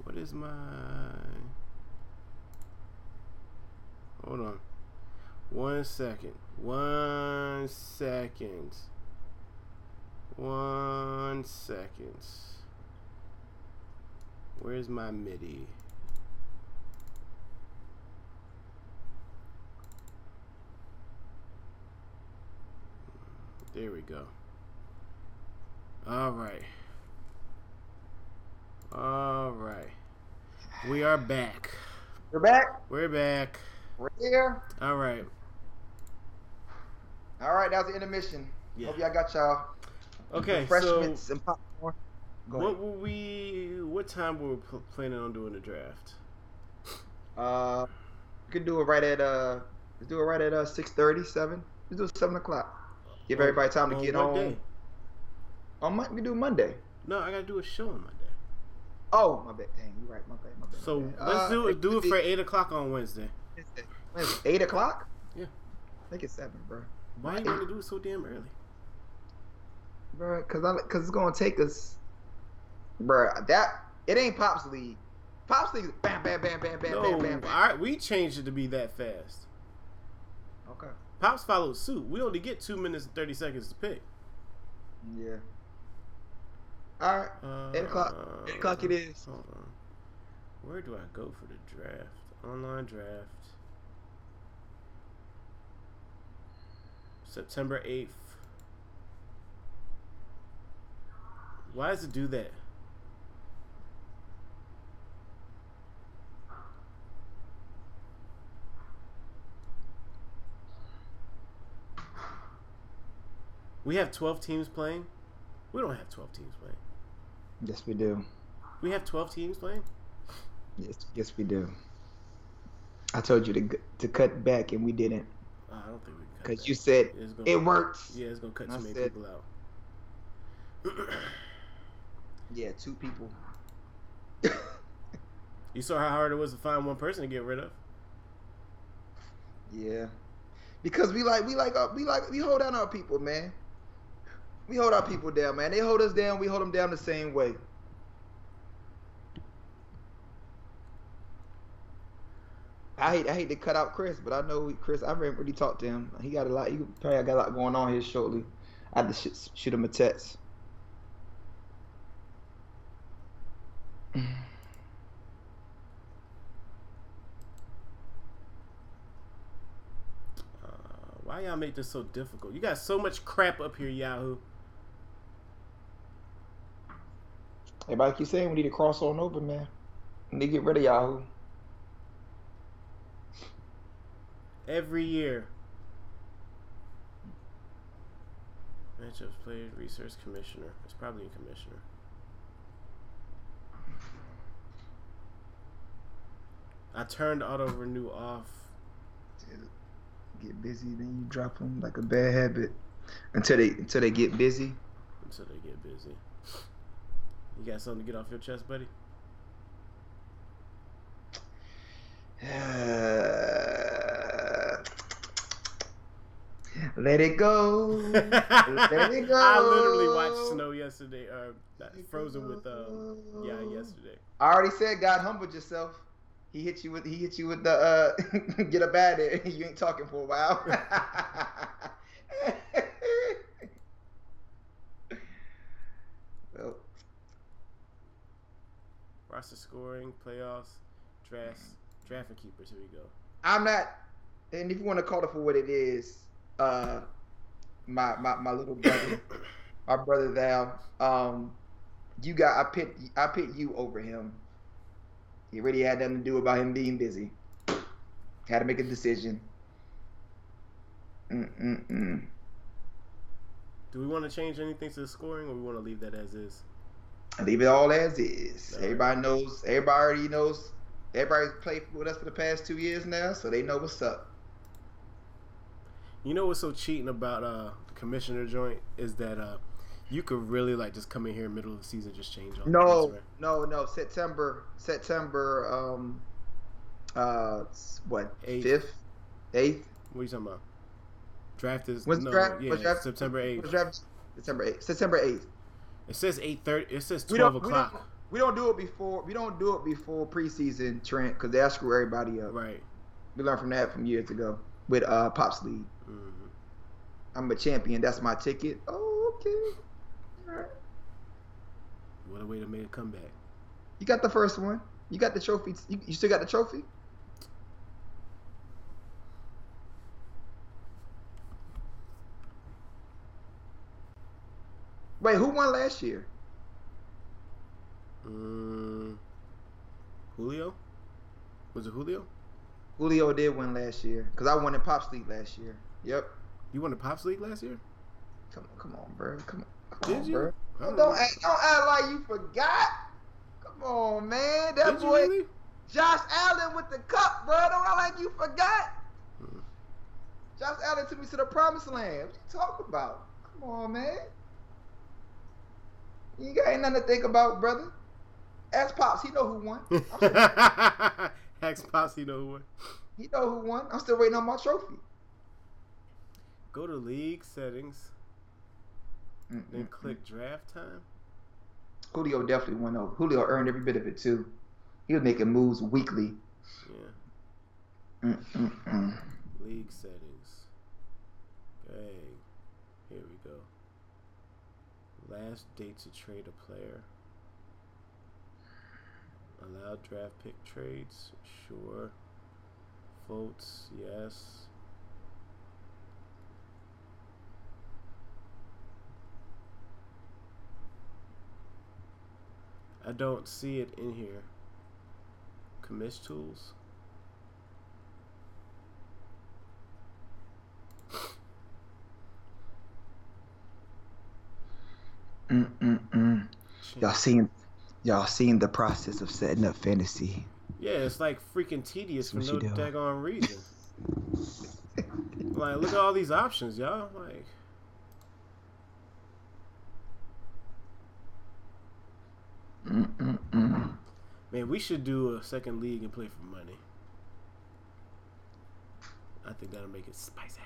What is my... Hold on. 1 second. 1 second. 1 second. Where's my MIDI? There we go. All right. We are back. You're back? We're back. We're here. All right, that was the intermission. Yeah. Hope y'all got y'all. Okay, refreshments so and popcorn. What time were we planning on doing the draft? We could do it right at 6:30, 7. Let's do it 7 o'clock. Give everybody time to get home. Day? On Monday? We do Monday. No, I gotta do a show on Monday. Oh, my bad. Dang, you're right. My bad. So let's do it for 8 o'clock on Wednesday. Wednesday. 8 o'clock? Yeah. I think it's 7, bro. Why you gonna do it so damn early, bro? Cause it's gonna take us, bro. That it ain't Pops League. Pops League is bam, bam, bam. All right, we changed it to be that fast. Okay. Pops followed suit. We only get 2 minutes and 30 seconds to pick. Yeah. All right, 8 o'clock. 8 o'clock it is. Hold on. Where do I go for the draft? Online draft. September 8th. Why does it do that? We have 12 teams playing? We don't have 12 teams playing. Yes, we do. We have 12 teams playing? Yes, we do. I told you to cut back, and we didn't. I don't think we cut back. Because you said it works. Yeah, it's going to cut too many people out. Yeah, 2 people. You saw how hard it was to find one person to get rid of? Yeah. Because we hold down our people, man. We hold our people down, man. They hold us down. We hold them down the same way. I hate to cut out Chris, but I know Chris. I haven't really talked to him. He got a lot. You probably got a lot going on here shortly. I had to shoot him a text. Why y'all make this so difficult? You got so much crap up here, Yahoo. Everybody keep saying we need to cross on over, man. We need to get rid of Yahoo. Every year. Matchups played, research commissioner. It's probably a commissioner. I turned auto-renew off. Get busy, then you drop them like a bad habit. Until they get busy. Until they get busy. You got something to get off your chest, buddy? Let it go. Let it go. I literally watched Snow yesterday, Frozen with yesterday. I already said God humbled yourself. He hit you with the get up out of there. You ain't talking for a while. Well. Roster scoring, playoffs, draft and keepers. Here we go. I'm not, and if you want to call it for what it is, my little brother, my brother Val, I picked you over him. It really had nothing to do about him being busy. Had to make a decision. Do we want to change anything to the scoring, or we want to leave that as is? Leave it all as is. All everybody right. knows. Everybody already knows. Everybody's played with us for the past 2 years now, so they know what's up. You know what's so cheating about the commissioner joint is that you could really like just come in here in the middle of the season, just change all No. September. What? 8th. What are you talking about? Draft is September 8th. September 8th. It says 8:30. It says 12 o'clock. We don't do it before preseason, Trent, because they'll screw everybody up. Right. We learned from that from years ago with Pops League. Mm-hmm. I'm a champion. That's my ticket. Oh, okay. All right. What a way to make a comeback. You got the first one. You got the trophy. You still got the trophy? Wait, who won last year? Julio? Was it Julio? Julio did win last year because I won in Pops League last year. Yep. You won the Pops League last year? Come on, bro. Come on, bro. Don't act like you forgot. Come on, man. That did boy, really? Josh Allen with the cup, bro. Don't act like you forgot. Josh Allen took me to the promised land. What you talking about? Come on, man. You ain't nothing to think about, brother. Ask Pops. He know who won. Ask Pops. He know who won. I'm still waiting on my trophy. Go to league settings. Then click draft time. Julio definitely won over. Julio earned every bit of it, too. He was making moves weekly. Yeah. League settings. Dang. Here we go. Last date to trade a player. Allow draft pick trades. Sure. Votes. Yes. I don't see it in here. Commish tools. Y'all seen the process of setting up fantasy? Yeah, it's like freaking tedious for no daggone reason. Like, look at all these options, y'all. Like, man, we should do a second league and play for money. I think that'll make it spicy.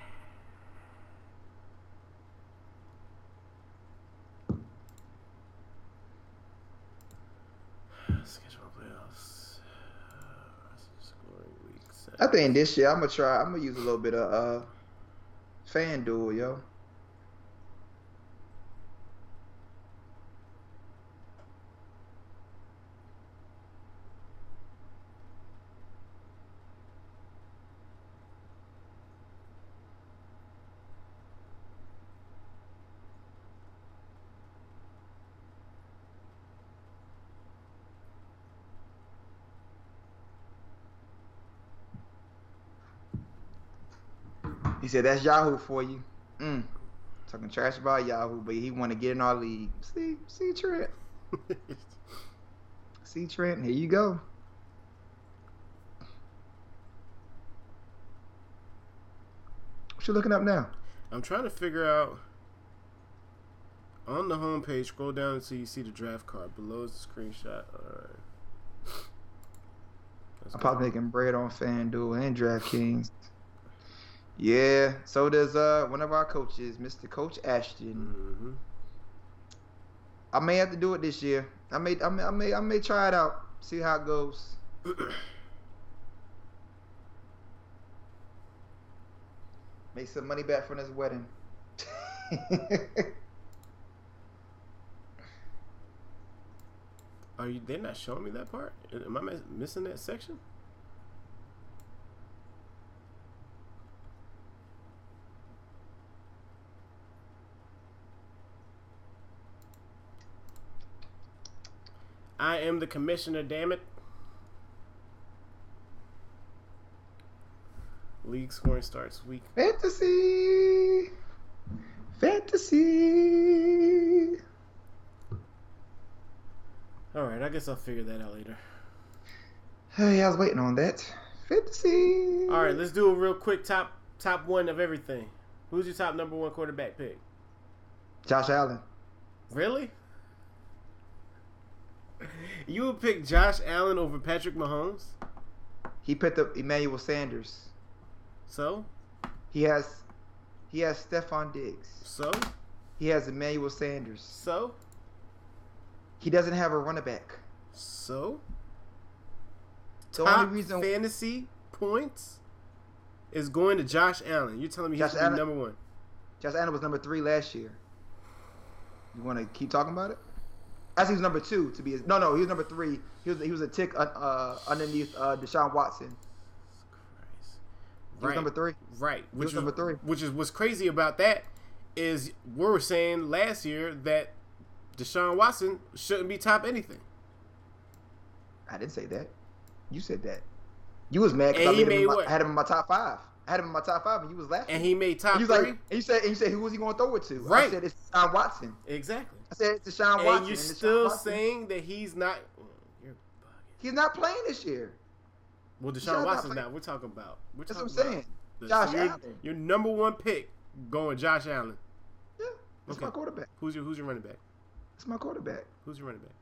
I think this year I'm gonna use a little bit of FanDuel, yo. He said, that's Yahoo for you. Talking trash about Yahoo, but he want to get in our league. See Trent. See Trent, here you go. you looking up now? I'm trying to figure out. On the home page, scroll down until you see the draft card. Below is the screenshot. All right. I'm probably making bread on FanDuel and DraftKings. Yeah. So there's one of our coaches, Mr. Coach Ashton. Mm-hmm. I may have to do it this year. I may try it out. See how it goes. Make some money back from this wedding. They're not showing me that part? Am I missing that section? I am the commissioner, damn it. League scoring starts week. Fantasy. All right, I guess I'll figure that out later. Hey, I was waiting on that. Fantasy. All right, let's do a real quick top one of everything. Who's your top number one quarterback pick? Josh Allen. Really? You would pick Josh Allen over Patrick Mahomes? He picked up Emmanuel Sanders. So? He has Stephon Diggs. So? He has Emmanuel Sanders. So? He doesn't have a running back. So? The top only reason fantasy points is going to Josh Allen. You're telling me he's number one. Josh Allen was number 3 last year. You want to keep talking about it? Actually, he was number 2 to be. No, he was number 3. He was a tick underneath Deshaun Watson. He was number 3. Right. Which was number 3. Which is what's crazy about that is we were saying last year that Deshaun Watson shouldn't be top anything. I didn't say that. You said that. You was mad because I had him in my top 5. I had him in my top 5 and you was laughing. And he made top 3. Like, and you said who was he going to throw it to? Right. I said it's Deshaun Watson. Exactly. I said it's Deshaun Watson. And you're still saying that he's not. He's not playing this year. Well, Deshaun Watson's not. We're talking that's what I'm saying. Josh Allen. Your number 1 pick going Josh Allen. Yeah. That's my quarterback. Who's your running back? That's my quarterback. Who's your running back?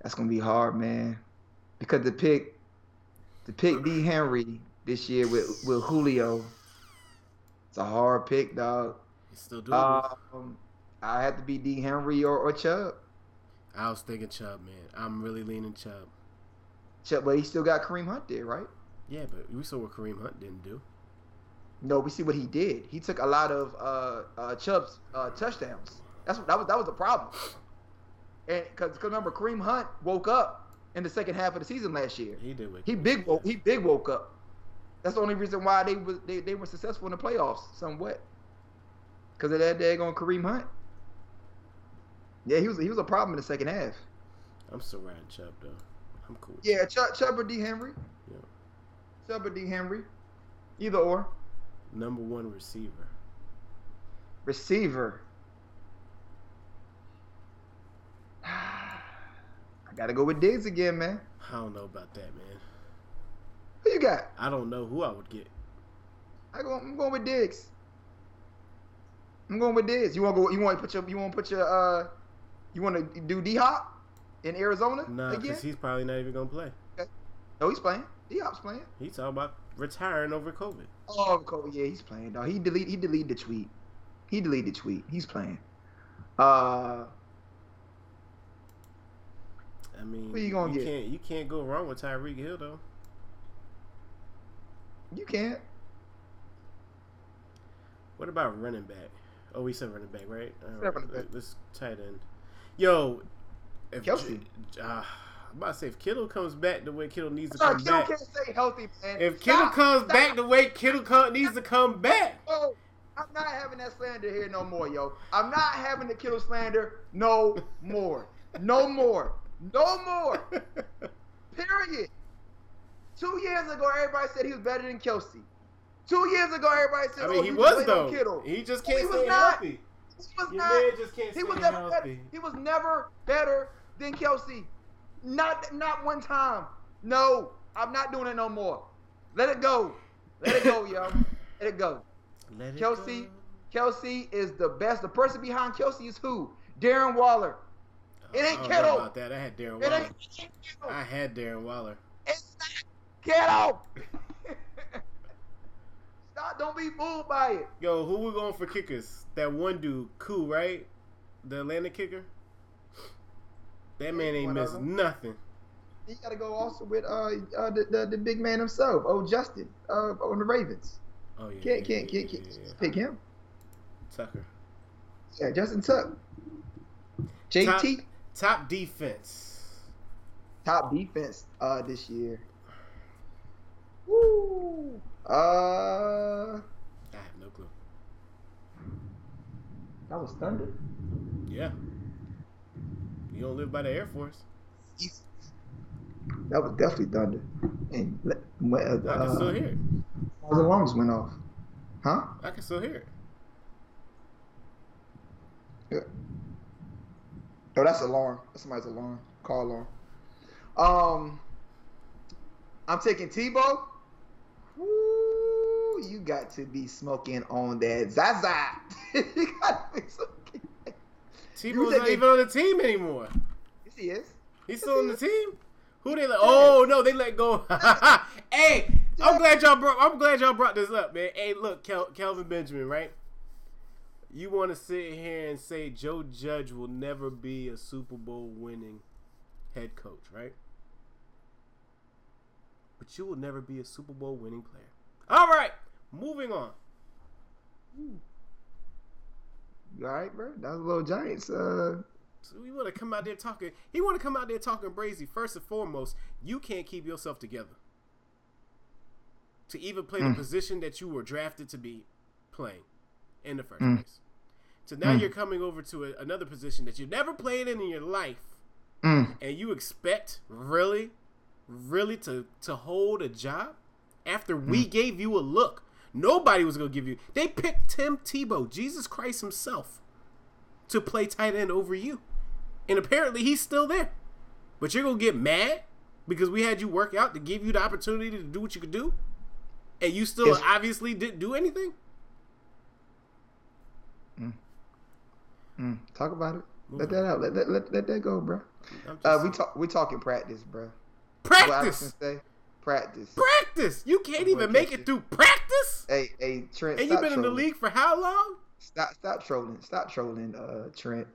That's going to be hard, man. Because the pick D. Henry this year with Julio, it's a hard pick, dog. He's still doable. I have to be D. Henry or Chubb. I was thinking Chubb, man. I'm really leaning Chubb. But he still got Kareem Hunt there, right? Yeah, but we saw what Kareem Hunt didn't do. No, we see what he did. He took a lot of Chubb's touchdowns. That was the problem. And because remember, Kareem Hunt woke up in the second half of the season last year. He did. He woke up. That's the only reason why they were successful in the playoffs somewhat. Because of that daggone Kareem Hunt. Yeah, he was a problem in the second half. I'm still riding Chubb though. I'm cool. Yeah, Chubb or D. Henry. Yeah. Chubb or D. Henry. Either or. Number 1 receiver. I gotta go with Diggs again, man. I don't know about that, man. Who you got? I don't know who I would get. I'm going with Diggs. You want to do D-Hop? In Arizona? Nah, because he's probably not even going to play. Okay. No, he's playing. D-Hop's playing. He's talking about retiring over COVID. Oh, COVID. Yeah, he's playing, dog. He deleted the tweet. He's playing. I mean, you can't go wrong with Tyreek Hill, though. You can't. What about running back? Oh, we said running back, right? All right. Let's tight end. Yo. Kelsey. I'm about to say, if Kittle comes back the way Kittle needs to come back. Kittle can't stay healthy, man. If Kittle comes back the way Kittle needs to come back. Oh, I'm not having that slander here no more, yo. I'm not having the Kittle slander no more. No more. Period. 2 years ago, everybody said he was better than Kelsey. 2 years ago, everybody said he was, though. Kittle. He just can't stay healthy. He was never better than Kelsey. Not one time. No, I'm not doing it no more. Let it go, yo. it go. Let Kelsey, it go. Kelsey is the best. The person behind Kelsey is who? Darren Waller. It ain't Kittle. About that. I had Darren Waller. It's not Kittle. Stop. Don't be fooled by it. Yo, who we going for kickers? That one dude, Koo, right? The Atlanta kicker. That man ain't missed nothing. You got to go also with the big man himself, Justin, on the Ravens. Oh yeah. Can't pick him. Tucker. Yeah, Justin Tucker. JT. Top defense. This year. Woo. I have no clue. That was Thunder? Yeah. You don't live by the Air Force. That was definitely Thunder. And I can still hear it. All the alarms went off. Huh? I can still hear it. Yeah. Oh, that's alarm. That's somebody's alarm. Call alarm. I'm taking Tebow. Woo, you got to be smoking on that Zaza. You got to be smoking. Tebow's not even on the team anymore. Yes, he is. He's still on the team. Who they let? Oh no, they let go. Hey, I'm glad y'all brought this up, man. Hey, look, Kelvin Benjamin, right? You want to sit here and say Joe Judge will never be a Super Bowl winning head coach, right? But you will never be a Super Bowl winning player. All right, moving on. You all right, bro? That was a little Giants. So we want to come out there talking. He want to come out there talking brazy. First and foremost, you can't keep yourself together to even play the position that you were drafted to be playing in the first place. So now you're coming over to another position that you never played in your life, and you expect really to hold a job after we gave you a look. Nobody was going to give you. They picked Tim Tebow, Jesus Christ himself, to play tight end over you. And apparently he's still there. But you're going to get mad because we had you work out to give you the opportunity to do what you could do, and you still obviously didn't do anything? Talk about it. Let that out. Let that go, bro. We talking practice, bro. Practice? Practice. You can't even make it through practice? Hey, Trent, and you've been in the league for how long? Stop trolling, Trent.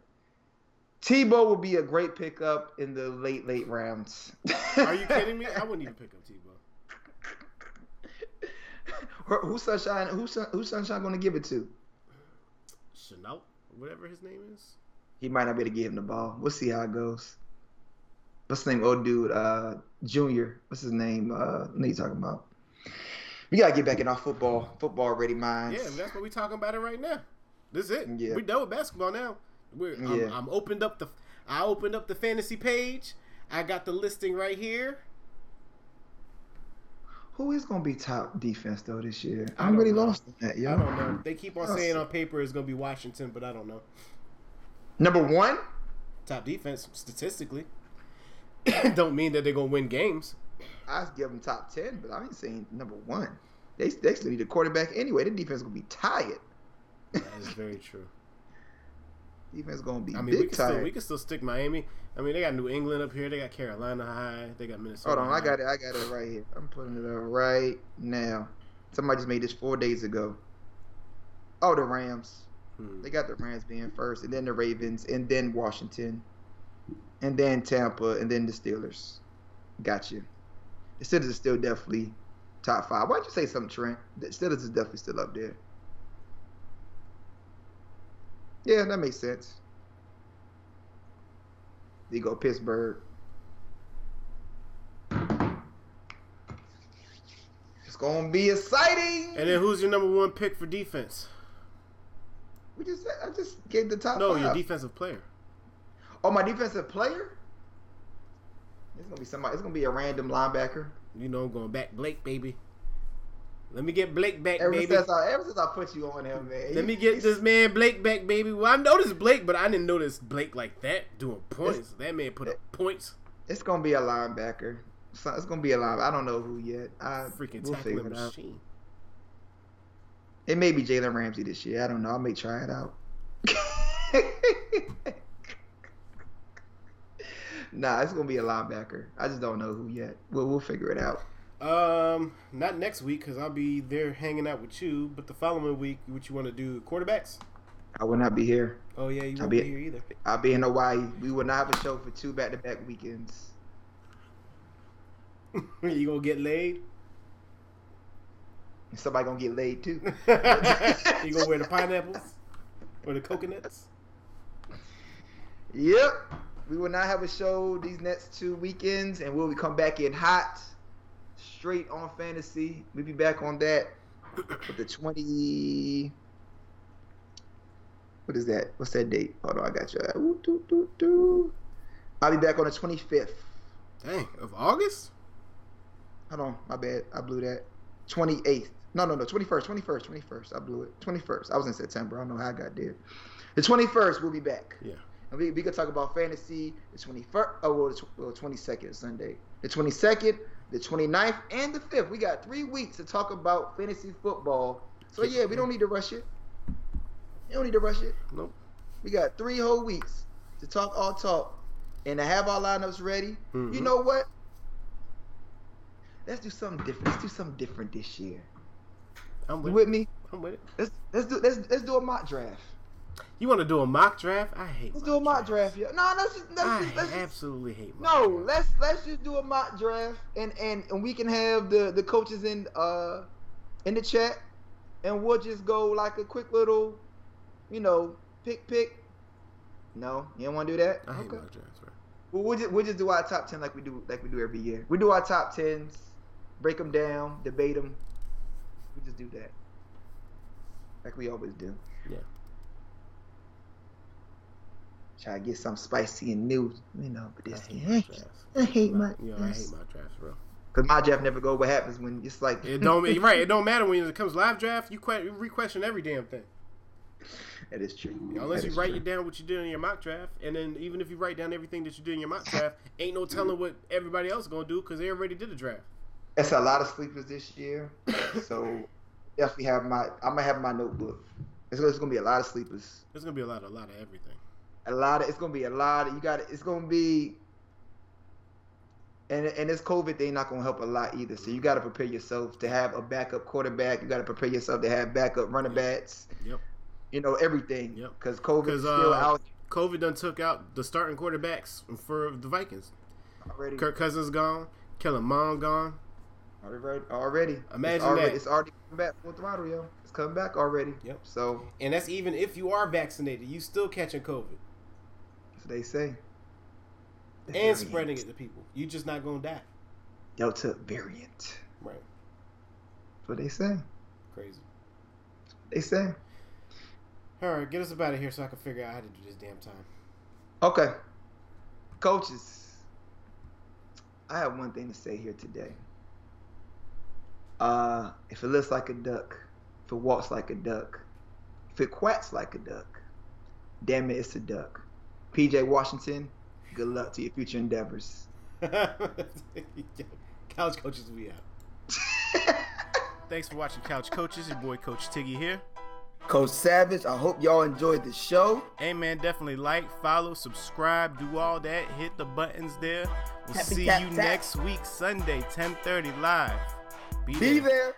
Tebow will be a great pickup in the late rounds. Are you kidding me? I wouldn't even pick up Tebow. Who's Sunshine going to give it to? Chenault, whatever his name is. He might not be able to give him the ball. We'll see how it goes. What's his name? Old dude, Junior. What's his name? What are you talking about? We got to get back in our football ready minds. Yeah, that's what we're talking about it right now. This is it. Yeah. We're done with basketball now. I'm opened up I opened up the fantasy page. I got the listing right here. Who is going to be top defense, though, this year? I'm really lost in that, yo. I don't know. They keep on saying on paper it's going to be Washington, but I don't know. Number one? Top defense, statistically. Don't mean that they're going to win games. I'd give them top 10, but I ain't saying number one. They still need a quarterback anyway. The defense is going to be tired. That is very true. Defense is going to be big tired. We can still stick Miami. I mean, they got New England up here. They got Carolina high. They got Minnesota. Hold on. High. I got it right here. I'm putting it up right now. Somebody just made this 4 days ago. Oh, the Rams. They got the Rams being first, and then the Ravens, and then Washington, and then Tampa, and then the Steelers. Gotcha. The Steelers is still definitely top five. Why'd you say something, Trent? The Steelers is definitely still up there. Yeah, that makes sense. You go Pittsburgh. It's gonna be exciting. And then who's your number one pick for defense? I just gave the top five. No, your defensive player. Oh, my defensive player? It's gonna be somebody. It's gonna be a random linebacker. You know, I'm going back Blake, baby. Let me get Blake back, baby. Ever since I put you on him, man. Let me get this man Blake back, baby. Well, I noticed Blake, but I didn't notice Blake like that doing points. That man put up points. It's gonna be a linebacker. It's gonna be a linebacker. I don't know who yet. Freaking tackling machine. It may be Jalen Ramsey this year. I don't know. I may try it out. Nah, it's going to be a linebacker. I just don't know who yet. We'll figure it out. Not next week because I'll be there hanging out with you. But the following week, what you want to do? Quarterbacks? I will not be here. Oh, yeah, you won't be here either. I'll be in Hawaii. We will not have a show for 2 back-to-back weekends. You going to get laid? Somebody going to get laid, too. You going to wear the pineapples or the coconuts? Yep. We will not have a show these next 2 weekends, and we'll come back in hot, straight on fantasy. We'll be back on that with the 20... What is that? What's that date? Hold on, I got you. Ooh, doo, doo, doo. I'll be back on the 25th. Dang, of August? Hold on, my bad. I blew that. 28th. No, 21st. I blew it. 21st. I was in September. I don't know how I got there. The 21st, we'll be back. Yeah. And we could talk about fantasy the 21st, the 22nd, Sunday. The 22nd, the 29th, and the 5th. We got 3 weeks to talk about fantasy football. So, yeah, we don't need to rush it. You don't need to rush it. Nope. We got 3 whole weeks to talk all talk and to have our lineups ready. Mm-hmm. You know what? Let's do something different. Let's do something different this year. You with me? I'm with it. Let's do a mock draft. You want to do a mock draft? I hate. Let's do a mock draft. No, I absolutely hate mock draft. No, let's just do a mock draft and we can have the coaches in the chat and we'll just go like a quick little. You know, pick. No, you don't want to do that. I hate mock drafts, right? Well, we'll just do our top 10 like we do every year. We do our top 10s, break them down, debate them. We just do that, like we always do. Yeah. Try to get something spicy and new, you know. But this I hate mock drafts, bro. Cause my draft never go. What happens when it's like it don't right? It don't matter when it comes live draft. You re-question every damn thing. That is true. Unless you write it down what you did in your mock draft, and then even if you write down everything that you did in your mock draft, ain't no telling what everybody else is gonna do because they already did a draft. That's a lot of sleepers this year, so definitely have I'm gonna have my notebook. It's gonna be a lot of sleepers. There's gonna be a lot of everything. And this COVID thing not going to help a lot either. So you got to prepare yourself to have a backup quarterback. You got to prepare yourself to have backup running backs. Yep. You know, everything. Yep. Because COVID's still out. COVID done took out the starting quarterbacks for the Vikings. Already. Kirk Cousins gone. Kellen Mond gone. Already. Imagine that. It's already coming back full throttle, yo. It's coming back already. Yep. So. And that's even if you are vaccinated. You still catching COVID. That's what they say. And spreading it to people. You just not gonna die. Delta variant. Right. That's what they say. Crazy. They say. Alright, get us up out of here so I can figure out how to do this damn time. Okay. Coaches, I have one thing to say here today. If it looks like a duck, if it walks like a duck, if it quacks like a duck, damn it, it's a duck. PJ Washington, good luck to your future endeavors. Couch Coaches, we out. Thanks for watching Couch Coaches. Your boy Coach Tiggy here. Coach Savage, I hope y'all enjoyed the show. Hey, man, definitely like, follow, subscribe, do all that. Hit the buttons there. We'll see you next week, Sunday, 10:30 live. Be there.